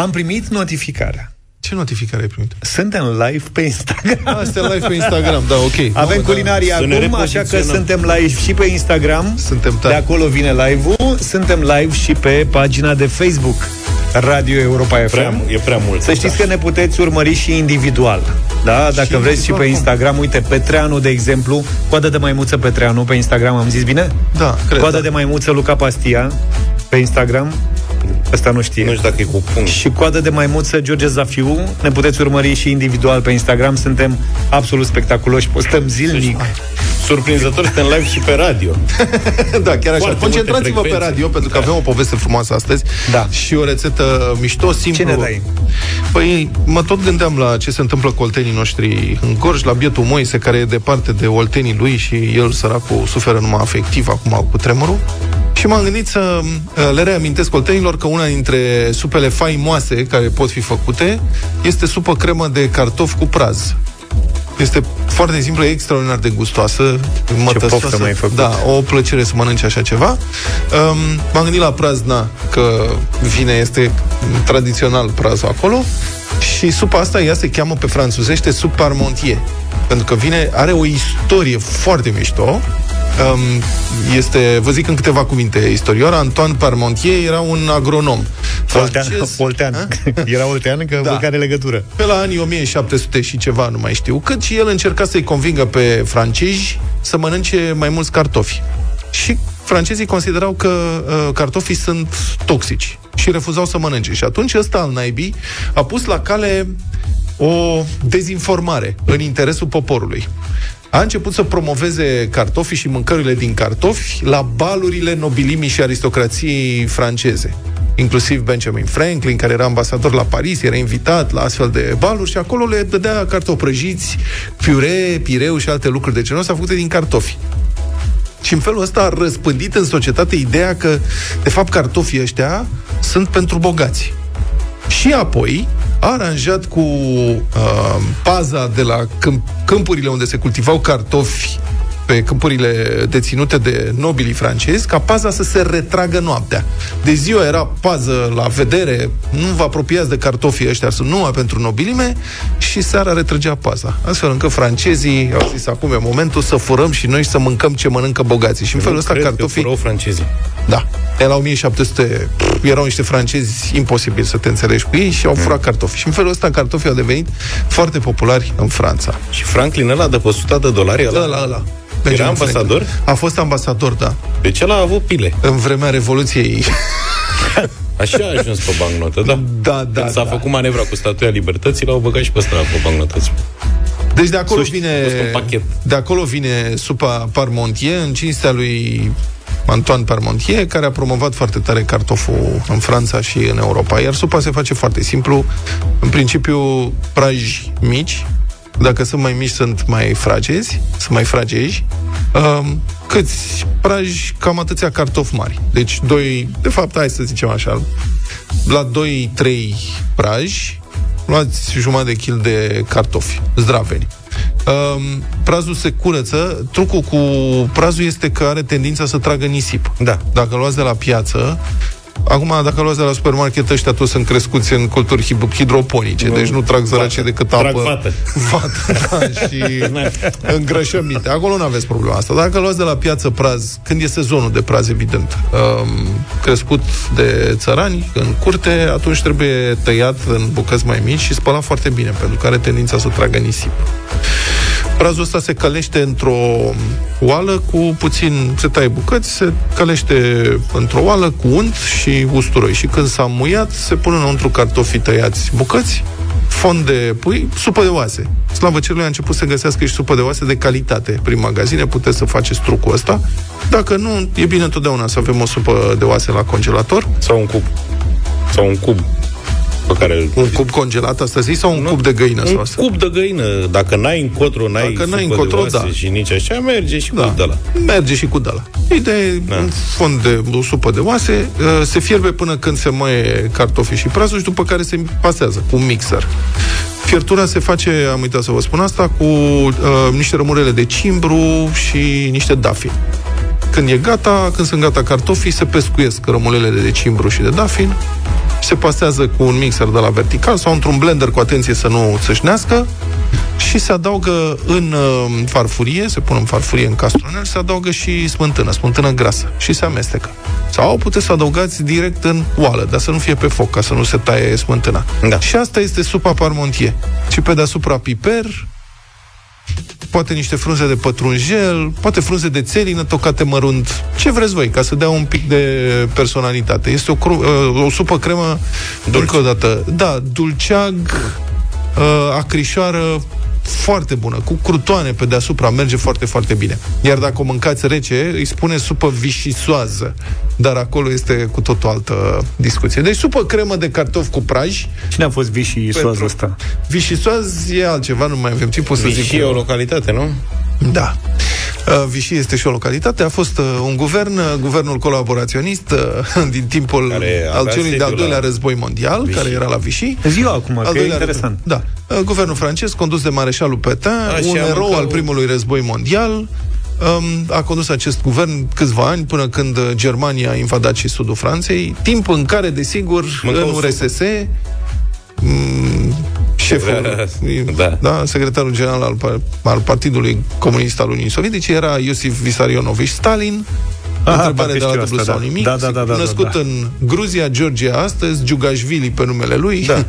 Am primit notificarea. Ce notificare ai primit? Suntem live pe Instagram. Ah, suntem live pe Instagram, da, ok. Avem no, culinaria da. acum, așa că suntem live și pe Instagram. Suntem tari. De acolo vine live-ul. Suntem live și pe pagina de Facebook Radio Europa F M. Prea, e prea mult. Să știți da. că ne puteți urmări și individual. Da, dacă și vreți și pe Instagram, uite, Petreanu, de exemplu, coada de maimuță Petreanu pe Instagram, am zis bine? Da, cred. Coada da. de maimuță Luca Pastia pe Instagram. Asta nu știe. Nu știu dacă e cu punct. Și coadă de maimuță George Zafiu. Ne puteți urmări și individual pe Instagram. Suntem absolut spectaculoși. Postăm zilnic. Surprinzător, suntem live și pe radio. Da, chiar așa. Concentrați-vă pe radio, pentru că da. avem o poveste frumoasă astăzi da. și o rețetă mișto, simplu. Ce ne dai? Păi, mă tot gândeam la ce se întâmplă cu oltenii noștri în Gorj, la bietul Moise, care e departe de oltenii lui și el, săracul, suferă numai afectiv acum cu tremurul. Și m-am gândit să le reamintesc oltenilor că una dintre supele faimoase care pot fi făcute este supă cremă de cartofi cu praz. Este foarte simplu, extraordinar de gustoasă, mătăsoasă. Da, o plăcere să mănânci așa ceva. Um, m-am gândit la prazna, că vine, este tradițional prazul acolo. Și supa asta, ea se cheamă pe franțuzește soupe parmentier, pentru că vine, are o istorie foarte mișto. Este, vă zic în câteva cuvinte istoriora, Antoine Parmentier era un agronom francez. Oltean. Era oltean, că da. care legătură. Pe la anii o mie șapte sute și ceva, nu mai știu cât, și el încerca să-i convingă pe francezi să mănânce mai mulți cartofi. Și francezii considerau că uh, cartofii sunt toxici și refuzau să mănânce. Și atunci ăsta al naibii a pus la cale o dezinformare în interesul poporului. A început să promoveze cartofii și mâncărurile din cartofi la balurile nobilimii și aristocrației franceze. Inclusiv Benjamin Franklin, care era ambasador la Paris, era invitat la astfel de baluri și acolo le dădea cartofi prăjiți, piure, pireu și alte lucruri de genul ăsta făcute din cartofi. Și în felul ăsta a răspândit în societate ideea că, de fapt, cartofii ăștia sunt pentru bogați. Și apoi a aranjat cu uh, paza de la câmp- câmpurile unde se cultivau cartofi, pe câmpurile deținute de nobilii francezi, ca paza să se retragă noaptea. De ziua era pază la vedere, nu vă apropiați de cartofii ăștia, sunt numai pentru nobilime, și seara retrăgea paza. Astfel încât francezii au zis, acum e momentul să furăm și noi și să mâncăm ce mănâncă bogații. Și în felul ăsta cartofii... Furau francezii. Da. La o mie șapte sute erau niște francezi imposibil să te înțelegi cu ei și au furat cartofi. Și în felul ăsta cartofii au devenit foarte populari în Franța. Și Franklin ăla de pe o sută de dolari ăla... ăla, ăla. Era ambasador? A fost ambasador, da. Deci el a avut pile. În vremea Revoluției. Așa a ajuns pe bancnotă, da? Da, da. Când s-a da. făcut manevra cu Statuia Libertății, l-au băgat și pe stradă pe bancnotăți. Deci de acolo, vine, de acolo vine supa Parmentier, în cinstea lui Antoine Parmentier, care a promovat foarte tare cartoful în Franța și în Europa. Iar supa se face foarte simplu. În principiu, praji mici. Dacă sunt mai mici, sunt mai fragezi, sunt mai fragezi. Um, câți praji, cam atâția cartofi mari. Deci, doi, de fapt, hai să zicem așa, la doi trei praji, luați jumătate de kil de cartofi, zdraveni. Um, prazul se curăță. Trucul cu prazul este că are tendința să tragă nisip. Da. Dacă luați de la piață, acum, dacă luați de la supermarket, ăștia toți sunt crescuți în culturi hidroponice, deci nu trag zărăcie decât apă. Trag fată. Fată, da, și îngrășăminte. Acolo nu aveți problema asta. Dacă luați de la piață praz, când e sezonul de praz, evident, um, crescut de țărani în curte, atunci trebuie tăiat în bucăți mai mici și spălat foarte bine, pentru că are tendința să tragă nisip. Prazul ăsta se călește într-o oală cu puțin, se taie bucăți, se călește într-o oală cu unt și usturoi. Și când s-a muiat, se pun înăuntru cartofii tăiați bucăți, fond de pui, supă de oase. Slavă cerului, a început să găsească și supă de oase de calitate prin magazine, puteți să faceți trucul ăsta. Dacă nu, e bine întotdeauna să avem o supă de oase la congelator. Sau un cub. Sau un cub. Care... Un cub congelat, asta zici, sau un nu, cub de găină? Un sau cub de găină. Dacă n-ai încotro, n-ai Dacă supă n-ai încotro, de oase da. și nici așa, merge și da. cu dăla. Merge și cu dăla. Ideea da. un fond de o supă de oase, se fierbe până când se măie cartofii și prazul și după care se pasează cu un mixer. Fiertura se face, am uitat să vă spun asta, cu uh, niște rămurele de cimbru și niște dafii. când e gata, când sunt gata cartofii, se pescuiesc rămulelele de cimbru și de dafin, se pasează cu un mixer de la vertical sau într-un blender, cu atenție să nu țâșnească, și se adaugă în farfurie, se pun în farfurie, în castronel, se adaugă și smântână, smântână grasă, și se amestecă. Sau puteți să adăugați direct în oală, dar să nu fie pe foc, ca să nu se taie smântâna. Da. Și asta este supa parmontier. Și pe deasupra piper, poate niște frunze de pătrunjel, poate frunze de țelină tocate mărunt, ce vreți voi, ca să dea un pic de personalitate. Este o, cru- o supă cremă, dulce. Încă o dată, da, dulceag, acrișoară, foarte bună, cu crutoane pe deasupra, merge foarte, foarte bine. Iar dacă o mâncați rece, îi spune supă vișisoază, dar acolo este cu tot o altă discuție. Deci supă cremă de cartofi cu praj. Cine a fost vișisoază asta? Vișisoaz e altceva, nu mai avem timp, pot să zic. Vișii e o localitate, nu? Da. Vichy este și o localitate. A fost un guvern, guvernul colaboraționist din timpul al celui de-al doilea război mondial, Vichy, care era la Vichy. Ziua acum, al că e interesant. Da. Guvernul francez, condus de mareșalul Pétain, un erou al primului război mondial, a condus acest guvern câțiva ani, până când Germania a invadat și sudul Franței, timp în care, desigur, în U R S S... Șeful, da. Da, secretarul general al, al Partidului Comunist al Uniunii Sovietice era Iosif Vissarionovici Stalin. Aha, întrebare de la dublu sau nimic. Da, da, da, da, născut da, da. în Gruzia, Georgia astăzi, Giugașvili pe numele lui. Da.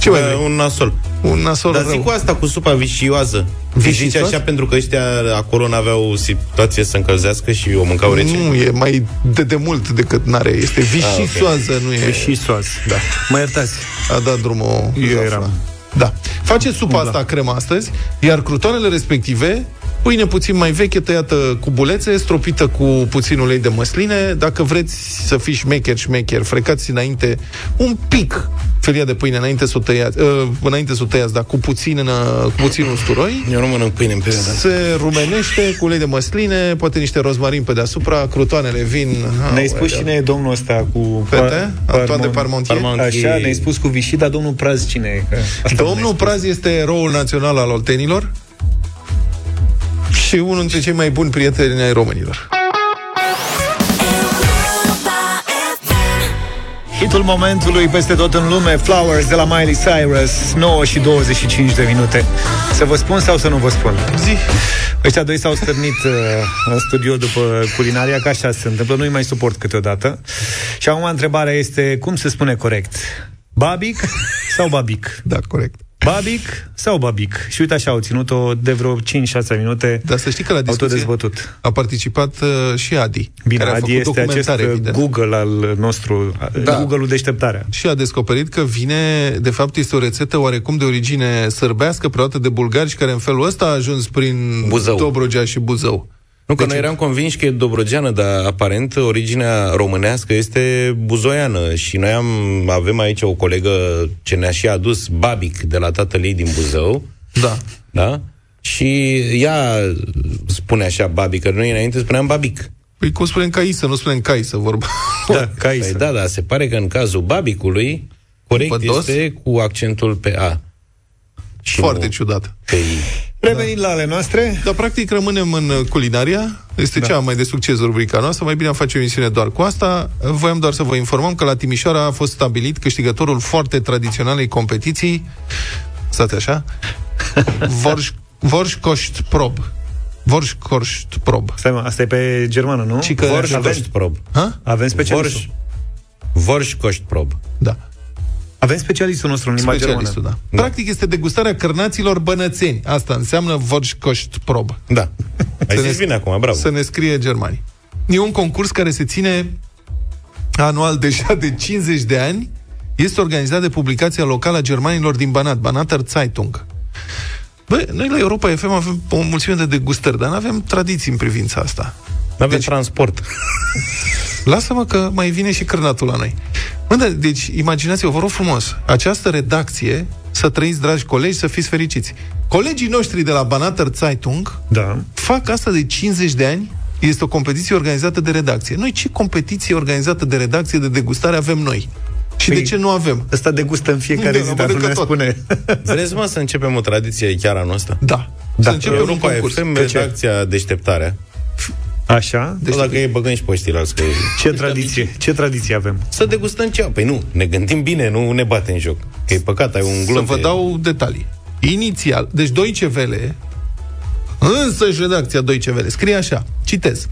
Ce mai uh, un nasol. Un nasol Dar rău. Zic cu asta, cu supa vicioasă. Zice așa pentru că ăștia acolo n-aveau situație să încălzească și o mâncau rece. Nu, e mai de demult decât n-are. Este vișisoază, ah, okay. nu e... Vișisoază, da. Mă iertați. A dat drumul. Eu eram. Da. Faceți supa da. asta, crema astăzi, iar crutoanele respective... Pâine puțin mai veche, tăiată cu bulețe, stropită cu puțin ulei de măsline. Dacă vreți să fiți șmecher, șmecher, frecați înainte un pic felia de pâine, înainte să o tăiați, uh, înainte să o tăiați, dar cu puțin, uh, puțin usturoi. Eu nu mănânc pâine în perioada. Se rumenește cu ulei de măsline, poate niște rozmarin pe deasupra, crutoanele vin... Ne-ai spus și ne domnul ăsta cu... Pete? Antoine de Parmentier? Așa, ne-ai spus cu vișii, dar domnul Praz cine e? Domnul Praz este eroul național al oltenilor și unul dintre cei mai buni prieteni ai românilor. Hitul momentului peste tot în lume, Flowers de la Miley Cyrus, nouă și douăzeci și cinci de minute. Să vă spun sau să nu vă spun? Zi. Ăștia doi s-au stârnit uh, în studio după culinaria, ca așa se întâmplă, nu-i mai suport câteodată. Și acum întrebarea este, cum se spune corect? Babic sau babic? Da, corect. Babic sau babic? Și uite așa, au ținut-o de vreo cinci șase minute. Dar să știi că la discuție a participat uh, și Adi. Bine, care Adi a făcut este acest evident. Google al nostru, da. Google-ul Deșteptarea. Și a descoperit că vine, de fapt, este o rețetă oarecum de origine sârbească, preluată de bulgari și care în felul ăsta a ajuns prin Buzău. Dobrogea și Buzău. Nu, că deci, noi eram convinși că e dobrogeană, dar aparent originea românească este buzoiană și noi am, avem aici o colegă ce ne-a și adus babic de la tatăl ei din Buzău. Da. Da? Și ea spune așa babic, că noi înainte spuneam babic. Păi cum spunem caisă, nu spunem caisă, vorba. Da, caisă. Păi da, da, se pare că în cazul babicului, corect Pădos? Este cu accentul pe A. Și foarte ciudat. Pe I. Revenind da. la ale noastre. Dar practic rămânem în culinaria. Este da. cea mai de succes rubrica noastră. Mai bine am face o emisiune doar cu asta. Voiam doar să vă informăm că la Timișoara a fost stabilit câștigătorul foarte tradiționalei competiții. Stați așa. Vorschkochtprobe. Vorschkochtprobe. Stai mă, asta e pe germană, nu? Vorschkochtprobe. Avem specialistul. Vorschkochtprobe. Da. Avem specialistul nostru în limba germană. Da. Da. Practic este degustarea cărnaților bănățeni. Asta înseamnă Vorschkochtprobe. Da. Ai zis bine acum, bravo. Să ne scrie germanii. E un concurs care se ține anual deja de cincizeci de ani. Este organizat de publicația locală a germanilor din Banat, Banater Zeitung. Bă, noi la Europa F M avem o mulțime de degustări, dar nu avem tradiții în privința asta. Nu avem deci, transport. Lasă-mă că mai vine și cârnatul la noi. Deci, imaginați-vă, vă rog frumos, această redacție, să trăiți, dragi colegi, să fiți fericiți. Colegii noștri de la Banater Zeitung da. fac asta de cincizeci de ani, este o competiție organizată de redacție. Noi ce competiție organizată de redacție, de degustare avem noi? Și păi, de ce nu avem? Ăsta degustăm fiecare da, zi, dar nu ne spune. Vreți, mă, să începem o tradiție chiar anul ăsta? Da. da. Să începem un concurs. F M, redacția Deșteptarea. Așa? Deci dacă e băgăm și poștii la scări. Ce tradiție? Ce tradiție avem? Să degustăm ceva. Păi nu, ne gândim bine, nu ne bate în joc. Că e păcat, ai un glonț. Să vă dau detalii. Inițial, deci Deutsche Welle, însăși redacția Deutsche Welle scrie așa, citez: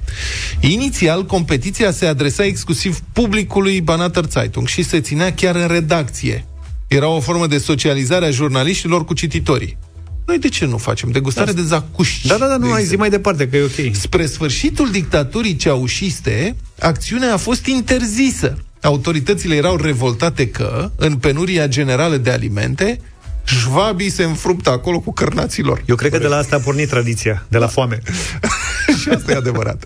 inițial, competiția se adresa exclusiv publicului Banater Zeitung și se ținea chiar în redacție. Era o formă de socializare a jurnaliștilor cu cititorii. Noi de ce nu facem degustare da. de zacuști? Da, da, da, nu, ai zi mai departe, că e ok. Spre sfârșitul dictaturii ceaușiste, acțiunea a fost interzisă. Autoritățile erau revoltate că, în penuria generală de alimente, șvabii se înfruptă acolo cu cărnații lor. Eu cred că de la asta a pornit tradiția, de la da. foame. Și asta e adevărat.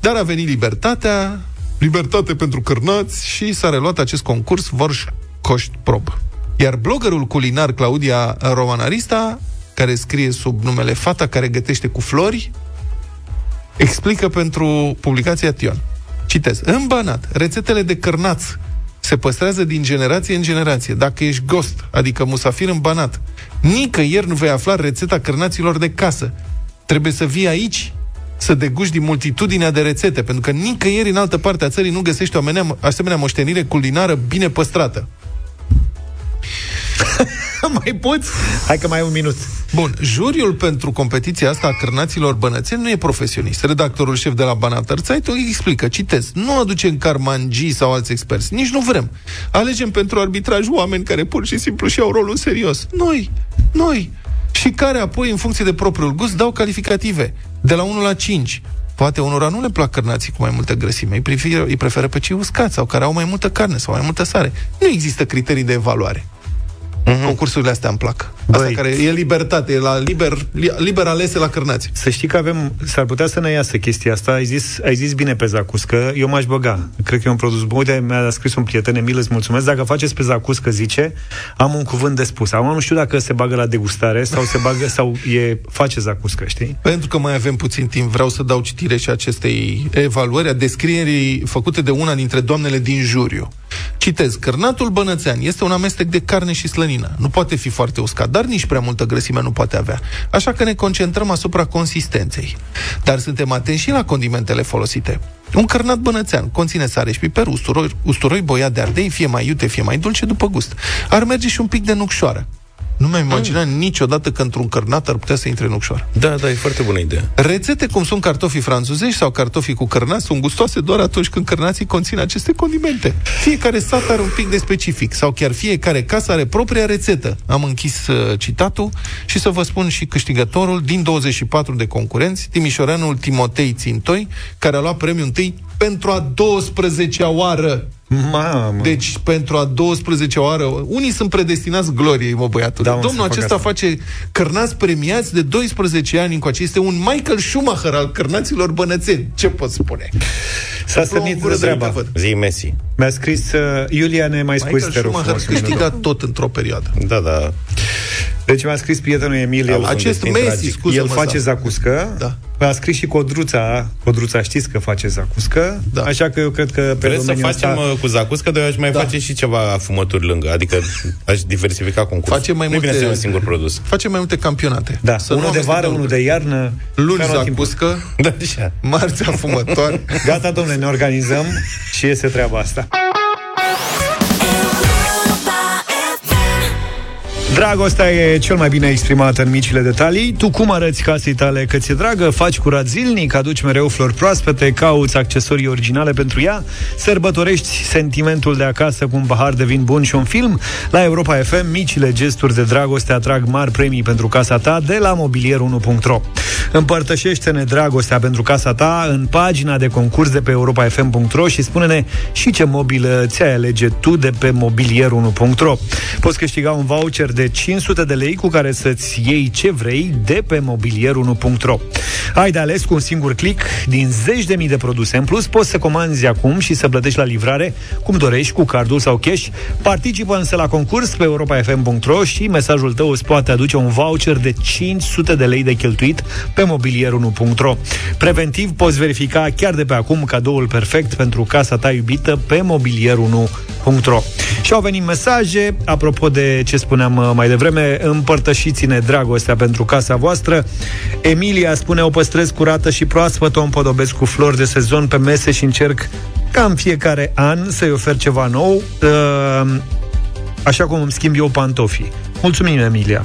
Dar a venit libertatea, libertate pentru cărnați, și s-a reluat acest concurs Vorș Coșt Prob. Iar bloggerul culinar Claudia Romanarista, care scrie sub numele Fata care gătește cu flori, explică pentru publicația Tion. Citez: în Banat, rețetele de cărnați se păstrează din generație în generație. Dacă ești gost, adică musafir în Banat, nicăieri nu vei afla rețeta cărnaților de casă. Trebuie să vii aici să deguști din multitudinea de rețete, pentru că nicăieri în altă parte a țării nu găsești o asemenea moștenire culinară bine păstrată. Mai poți? Hai că mai ai un minut. Bun, juriul pentru competiția asta a cărnaților bănățeni nu e profesionist. Redactorul șef de la Banater Zeitung explică, citez: nu aducem carmangii sau alți experți, nici nu vrem. Alegem pentru arbitraj oameni care pur și simplu și-au rolul serios. Noi, noi. Și care apoi, în funcție de propriul gust, dau calificative de la unu la cinci. Poate unora nu le plac cărnații cu mai multă grăsime, îi preferă, îi preferă pe cei uscați sau care au mai multă carne sau mai multă sare. Nu există criterii de evaluare. Mm-hmm. Concursurile astea îmi plac. Asta care e libertate, e la liber, liber alese la cărnați. Să știi că avem, s-ar putea să ne iasă chestia asta. Ai zis, ai zis bine pe zacuscă, eu m-aș băga. Cred că e un produs bun. Uite, mi-a scris un prieten, Emil, îți mulțumesc. Dacă faceți pe zacuscă, zice, am un cuvânt de spus. Am, nu știu dacă se bagă la degustare sau se bagă sau e face zacuscă, știi? Pentru că mai avem puțin timp, vreau să dau citire și acestei evaluări, a descrierii făcute de una dintre doamnele din juriu. Citez: cărnatul bănățean este un amestec de carne și slănină. Nu poate fi foarte uscat, dar nici prea multă grăsime nu poate avea. Așa că ne concentrăm asupra consistenței. Dar suntem atenți și la condimentele folosite. Un cărnat bănățean conține sare și piper, usturoi, usturoi boiat de ardei, fie mai iute, fie mai dulce, după gust. Ar merge și un pic de nucșoară. Nu mi-am imaginat mm. niciodată că într-un cărnat ar putea să intre nucșoară. Da, da, e foarte bună idee. Rețete cum sunt cartofii franțuzești sau cartofii cu cărnați sunt gustoase doar atunci când cărnații conțin aceste condimente. Fiecare sat are un pic de specific sau chiar fiecare casă are propria rețetă. Am închis uh, citatul și să vă spun și câștigătorul din douăzeci și patru de concurenți, timișoreanul Timotei Țintoi, care a luat premiul întâi pentru a douăsprezecea oară. Mamă. Deci, pentru a douăsprezecea oară, unii sunt predestinați gloriei, mă băiatul. Da, domnul acesta face cărnați premiați de doisprezece ani încoace. Este un Michael Schumacher al cărnaților bănățeni. Ce pot spune? S-a stănit de treaba. Zi, Messi. Mi-a scris, uh, Iulia, ne mai spui, te rog. Michael Schumacher câștigat tot într-o perioadă. Da, da. Deci mi-a scris prietenul Emilie, acest Messi, scuză-mă, el face zacuscă. Da. Mi-a scris și Codruța, Codruța știți că face zacuscă. Da. Așa că eu cred că pe să facem asta... cu zacuscă, dar eu aș mai da. face și ceva fumături lângă, adică aș diversifica concursul. Facem mai multe, nu bine un singur produs. Facem mai multe campionate. Da, unul de vară, unul de iarnă, luni zacuscă, da, așa. Marțea fumător. Gata, domnule, ne organizăm și iese treaba asta. Dragostea e cel mai bine exprimată în micile detalii. Tu cum arăți casei tale că ți-e dragă? Faci curat zilnic, aduci mereu flori proaspete, cauți accesorii originale pentru ea, sărbătorești sentimentul de acasă cu un pahar de vin bun și un film? La Europa F M, micile gesturi de dragoste atrag mari premii pentru casa ta de la mobilier unu punct ro. Împărtășește-ne dragostea pentru casa ta în pagina de concurs de pe europa f m punct ro și spune-ne și ce mobilă ți-ai alege tu de pe mobilier unu punct ro. Poți câștiga un voucher de cinci sute de lei cu care să-ți iei ce vrei de pe mobilier unu punct ro. Ai de ales cu un singur click din zeci de mii de produse. În plus, poți să comanzi acum și să plătești la livrare cum dorești, cu cardul sau cash. Participă însă la concurs pe europa f m punct ro și mesajul tău îți poate aduce un voucher de cinci sute de lei de cheltuit pe mobilier unu punct ro. Preventiv, poți verifica chiar de pe acum cadoul perfect pentru casa ta iubită pe mobilier unu punct ro. Și au venit mesaje apropo de ce spuneam mai devreme. Împărtășiți-ne dragostea pentru casa voastră. Emilia spune: o păstrez curată și proaspătă, o împodobesc cu flori de sezon pe mese și încerc ca în fiecare an să-i ofer ceva nou, așa cum îmi schimb eu pantofii. Mulțumim, Emilia!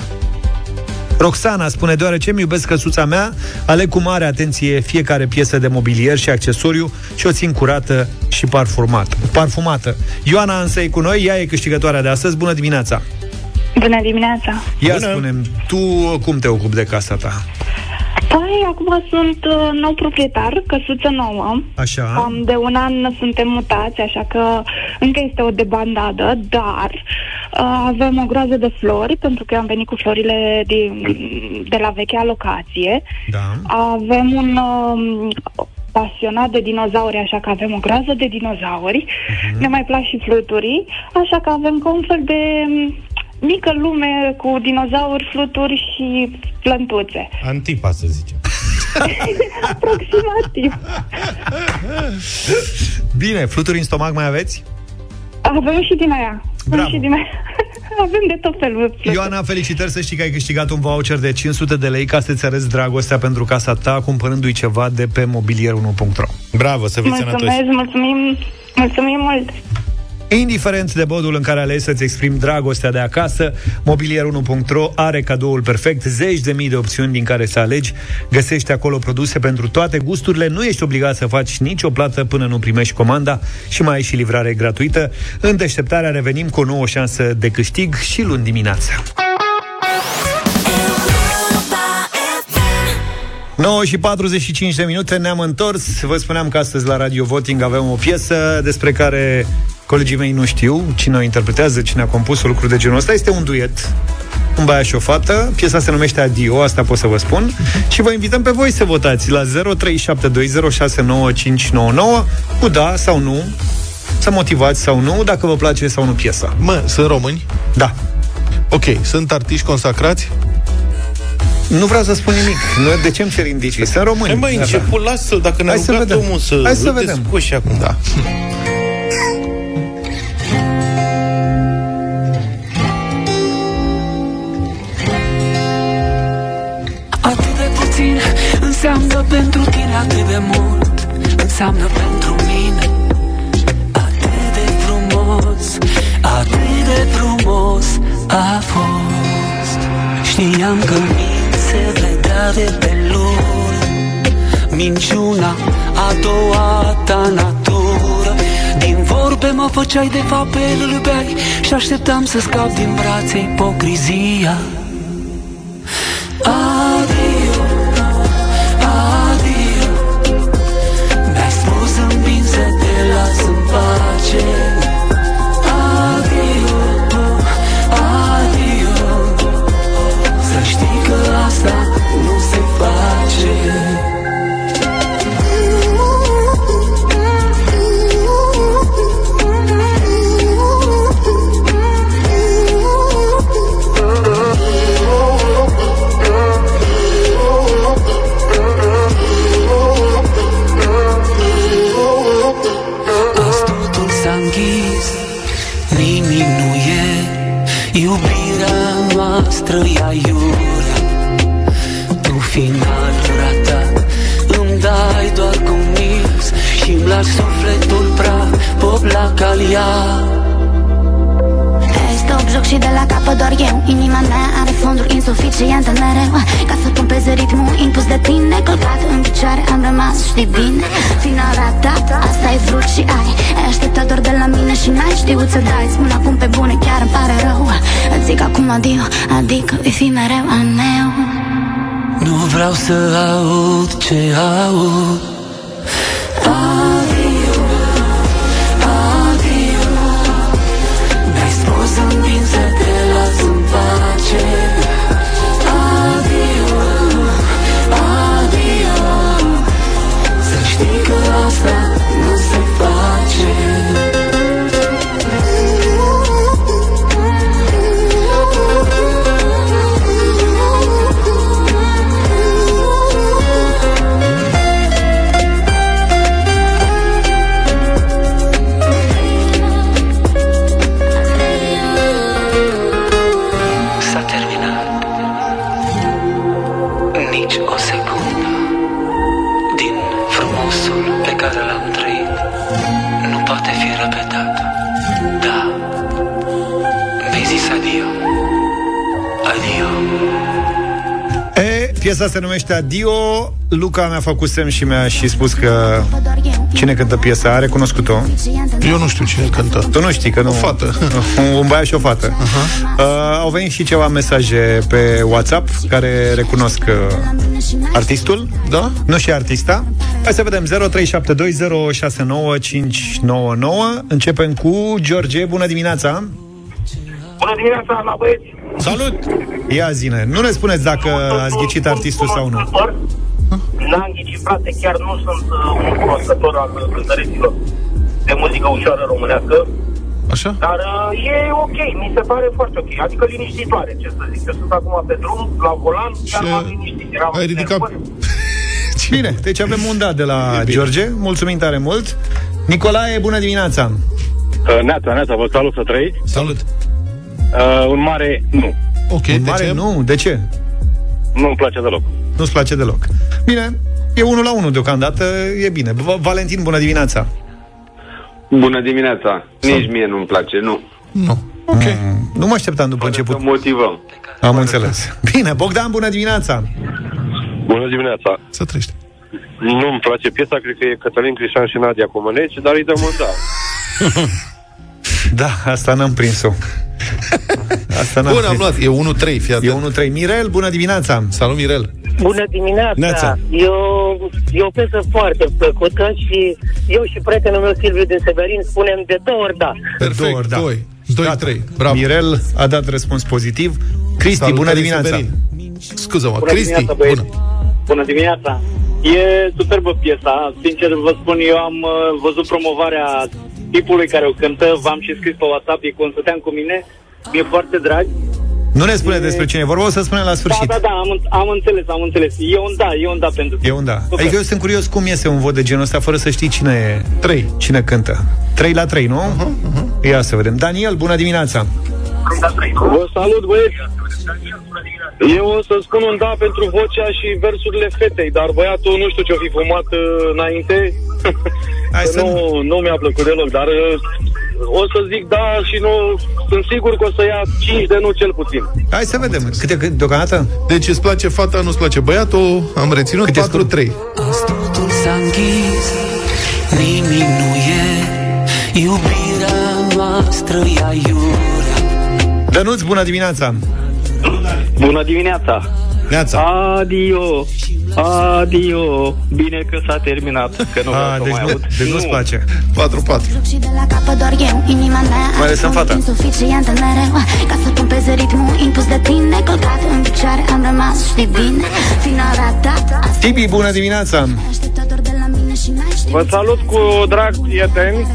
Roxana spune: deoarece îmi iubesc căsuța mea, aleg cu mare atenție fiecare piesă de mobilier și accesoriu și o țin curată și parfumată. parfumată. Ioana însă e cu noi, ea e câștigătoarea de astăzi. Bună dimineața! Bună dimineața! Ia Bună. spune-mi, tu cum te ocupi de casa ta? Păi, acum sunt uh, nou proprietar, căsuță nouă. Așa. Um, de un an suntem mutați, așa că încă este o debandadă, dar uh, avem o groază de flori, pentru că eu am venit cu florile din, de la vechea locație. Da. Avem un... Um, pasionat de dinozauri, așa că avem o groază de dinozauri. Uh-huh. Ne mai plac și fluturii, așa că avem ca un fel de mică lume cu dinozauri, fluturi și plântuțe. Antipa, să zicem. Aproximativ. Bine, fluturi în stomac mai aveți? Avem și din aia. Bravo. Și din aia. Avem de tot felul. Ioana, felicitări, să știi că ai câștigat un voucher de cinci sute de lei ca să-ți arăți dragostea pentru casa ta, cumpărându-i ceva de pe mobilier unu punct ro. Bravo, să fiți sănătoși. Mulțumesc, mulțumim, mulțumim mult. Indiferent de modul în care alegi să-ți exprimi dragostea de acasă, mobilier unu punct ro are cadoul perfect, zeci de mii de opțiuni din care să alegi. Găsești acolo produse pentru toate gusturile, nu ești obligat să faci nicio plată până nu primești comanda și mai ai și livrare gratuită. În Deșteptarea revenim cu o nouă șansă de câștig și luni dimineața. nouă și patruzeci și cinci de minute, ne-am întors. Vă spuneam că astăzi la Radio Voting avem o piesă despre care colegii mei nu știu cine o interpretează, cine a compus, lucruri de genul ăsta. Este un duet, un băiat și o fată. Piesa se numește Adio, asta pot să vă spun. Și vă invităm pe voi să votați la zero trei șapte doi zero șase nouă cinci nouă nouă cu da sau nu, să motivați sau nu, dacă vă place sau nu piesa. Mă, sunt români? Da. Ok, sunt artiști consacrați? Nu vreau să spun nimic. Noi de ce îmi cer indicii? Sunt români. Măi, da, început, da. Lasă, dacă ne-a rugat vedem. omul să... Hai să vedem. Scoși acum. Da. Atât de puțin înseamnă pentru tine, atât de mult înseamnă pentru mine. Atât de frumos, atât de frumos a fost. Știam că se vedea de pe luni minciuna a doua ta natură. Din vorbe mă făceai, de fapt pe el îl iubeai, și așteptam să scap din brațe ipocrizia. Adio, adio, mi-ai spus împins să te las în pace. Adio, adio, să știi că asta nu se face. Azi totul s-a închis, nimic nu e, iubirea noastră e aiurea. Tu finalura ta îmi dai doar cu mis și-mi lași sufletul praf, pop la calia. Stop, joc și de la capăt doar eu. Inima mea are fonduri insuficiente mereu, ca să pompeze ritmul impus de tine. Călcat în picioare am rămas, știi bine. Final ratat, asta ai vrut și ai Ai așteptat doar de la mine și n-ai știut să dai. Spun acum pe bune, chiar îmi pare rău. Îți zic acum adio, adică vei fi mereu al meu. Nu vreau să aud ce aud. Piesa se numește Adio. Luca mi-a făcut semn și mi-a și spus că cine cântă piesa, a recunoscut-o. Eu nu știu cine cântă. Tu nu știi, că nu. O fată. Un, un băiat și o fată. Uh-huh. Uh, au venit și ceva mesaje pe WhatsApp care recunosc uh, artistul, da? Nu și artista. Hai să vedem. zero trei șapte doi zero șase nouă cinci nouă nouă. Începem cu George. Bună dimineața. Bună dimineața, la băieți. Salut! Ia zine, nu ne spuneți dacă ați ghicit artistul sau nu. N-am ghicit, frate, chiar nu sunt un cunoscător al cântăreților de muzică ușoară românească. Așa? Dar e ok, mi se pare foarte ok, adică liniștitoare, ce să zic. Eu sunt acum pe drum, la volan, chiar m-am liniștit. Ai ridicat... Bine, deci avem un dat de la George, mulțumim tare mult. Nicolae, bună dimineața! Neața, neața, vă salut, să trăiți. Salut! Uh, un mare nu. Ok, un mare ce? Nu, de ce? Nu-mi place deloc. Nu-ți place deloc. Bine, e unul la unul deocamdată, e bine. Valentin, bună dimineața. Bună dimineața. Sau? Nici mie nu-mi place, nu. Nu. Ok. Mm, nu mă așteptam după început. Să motivăm. Am înțeles. Bine, Bogdan, bună dimineața. Bună dimineața. Să trești. Nu-mi place piesa, cred că e Cătălin Crișan și Nadia Comăneci, dar îi dăm un da. Da, asta n-am prins-o. Asta n-am Bun, prins. Am luat, e unu trei, fiat. E unu trei. Mirel, bună dimineața. Salut, Mirel. Bună dimineața. Neața. Eu, e o piesă foarte plăcută și eu și prietenul meu Silviu din Severin spunem de două ori da. Perfect, două ori da. doi, doi, da. trei. Bravo. Mirel a dat răspuns pozitiv. Cristi, salut, bună dimineața. Scuză-mă, bună Cristi. Dimineața, bună. Bună dimineața. E superbă piesa. Sincer vă spun, eu am văzut promovarea tipului care o cântă, v-am și scris pe WhatsApp, e cum stăteam cu mine, mi-e foarte drag. Nu ne spune e... despre cine e vorba, o să spunem la sfârșit. Da, da, da, am, am înțeles, am înțeles. E un da, e un da pentru tine. E un da. Super. Adică eu sunt curios cum iese un vot de genul ăsta fără să știi cine e. trei. Cine cântă. trei la trei, nu? Uh-huh, uh-huh. Ia să vedem. Daniel, bună dimineața. Vă salut, băieți. Eu o să spun un da pentru vocea și versurile fetei, dar băiatul nu știu ce-o fi fumat înainte. Hai să nu, nu, nu mi-a plăcut deloc, dar o să zic da și nu sunt sigur că o să ia cinci de nu cel puțin. Hai să vedem. Câte deocamdată? Deci îți place fata, nu-ți place băiatul, am reținut. Câte patru trei. Astrutul s-a închis, nimic nu e, iubirea noastră e aiurea. Dănuț, bună dimineața! Bună dimineața! Neața. Adio, adio. Bine că s-a terminat, că nu vreau să deci mai ne, aud. Deci nu-ți place. patru patru. Mai ales în fata. Tibi, bună dimineața! Vă salut cu drag, prieteni.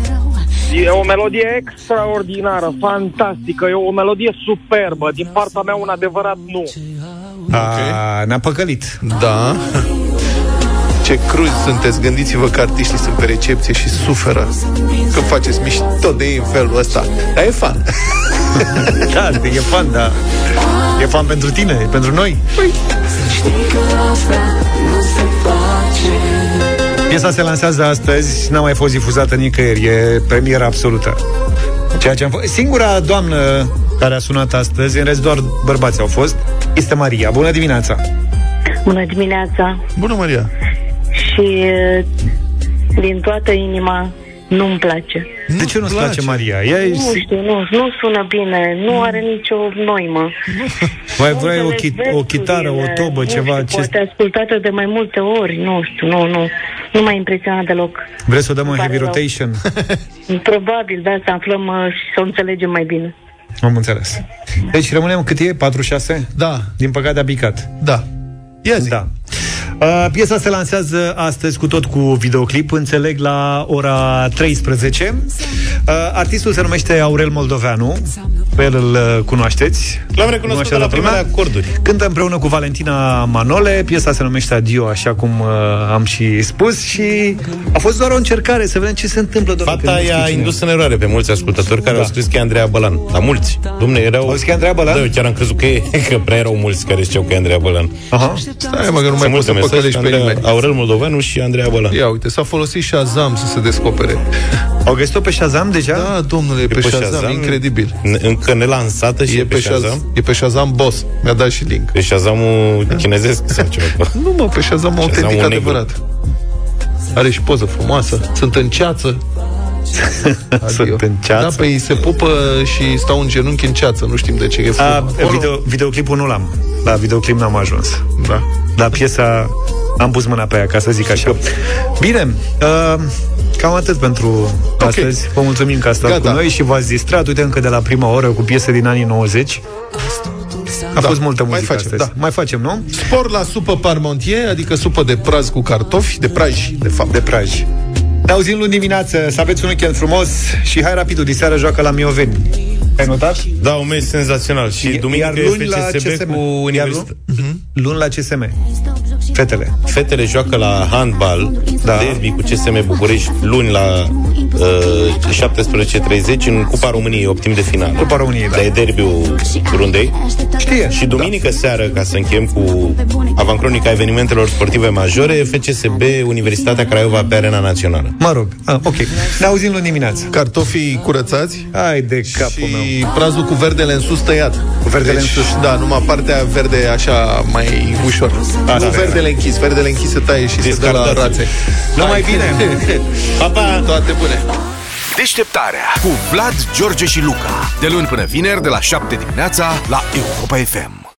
E o melodie extraordinară, fantastică, e o melodie superbă. Din partea mea un adevărat nu. Okay. Ne-a păcălit. Da. Ce cruzi sunteți, gândiți-vă că artiștii sunt pe recepție și suferă că faceți mișto de ei în felul ăsta. Dar e fan. Da, e fan, da. E fan pentru tine, e pentru noi. Păi. Piesa se lansează astăzi, n-a mai fost difuzată nicăieri, e premieră absolută. Ceea ce am f- Singura doamnă care a sunat astăzi, în rest doar bărbați au fost, este Maria. Bună dimineața! Bună dimineața! Bună, Maria! Și din toată inima nu-mi place. De ce nu-ți place, place Maria? Ea nu e... știu, nu, nu sună bine, nu are nicio noimă. Mai vrei o, chi- o chitară, bine, o tobă, ceva... Știu, acest... Poate ascultată de mai multe ori, nu știu, nu, nu. Nu m-a impresionat deloc. Vreți să o dăm în heavy rotation? Probabil, da, să aflăm uh, și să o înțelegem mai bine. Am înțeles. Deci rămânem cât e? patru șase? Da. Din păcate a picat. Da. Ia zi. Da. Uh, piesa se lansează astăzi cu tot cu videoclip, înțeleg la ora treisprezece. uh, Artistul se numește Aurel Moldoveanu. Pe el îl cunoașteți. L-am recunoscut de la primele acorduri. Cântă împreună cu Valentina Manole. Piesa se numește Adio, așa cum uh, am și spus. Și a fost doar o încercare să vedem ce se întâmplă. Fata i-a indus în eroare pe mulți ascultători care da. au scris că e Andreea Bălan. La mulți, dom'le, erau... Au scris Andreea Bălan? Da, eu chiar am crezut că, e, că prea erau mulți care știau că e Andreea Bălan. Aha. Stai mă că nu mai pot să găsești pe nimeni. Aurel Moldoveanu și Andreea Bălan. Ia uite, s-a folosit Shazam să se descopere. Au găsit-o pe Shazam deja? Da, domnule, e pe, pe Shazam, Shazam, incredibil. Încă nelansată și e pe Shazam? Shazam? E pe Shazam Boss, mi-a dat și link. E Shazamul chinezesc sau ceva? Nu, mă, pe Shazam autentic adevărat. Are și poză frumoasă, sunt în ceață. Sunt în ceață. Da, pe ei se pupă și stau în genunchi în ceață, nu știm de ce e frumos. Video, videoclipul nu l-am. La videoclip n-am ajuns. Da. La piesa am pus mâna pe ea, ca să zic așa. Bine, uh, cam atât pentru okay. astăzi. Vă mulțumim că ați stat Gata. cu noi și v-ați distrat. Uite, încă de la prima oră cu piese din anii nouăzeci. A da, fost multă muzică mai facem, astăzi. Da. Mai facem, nu? Spor la supă parmentier, adică supă de praz cu cartofi, de praj, de fapt, de praj. Ne auzim luni dimineață, să aveți un weekend frumos și hai rapidul, diseară joacă la Mioveni. Ai notat? Da, un meci senzațional. Și duminică e F C S B cu Universitatea. Luni la C S M. Fetele. Fetele joacă la handbal, da. Derby cu C S M București, luni la uh, șaptesprezece treizeci în Cupa României, optim de final. Cupa României, da. De derbiul rundei. Știe. Și duminică da. seară, ca să încheiem cu avancronica evenimentelor sportive majore, F C S B Universitatea Craiova pe Arena Națională. Mă rog, ah, ok. Ne auzim luni dimineață. Cartofii curățați. Hai de capul meu. Și prazul cu verdele în sus tăiat. Cu verdele deci, în sus. Da, numai partea verde așa mai ușor. A, nu da, verdele da. închis, verdele închis se taie și se dă la rațe. Numai bine. Pa, pa. Toate bune. Deșteptarea cu Vlad, George și Luca. De luni până vineri de la șapte dimineața la Europa F M.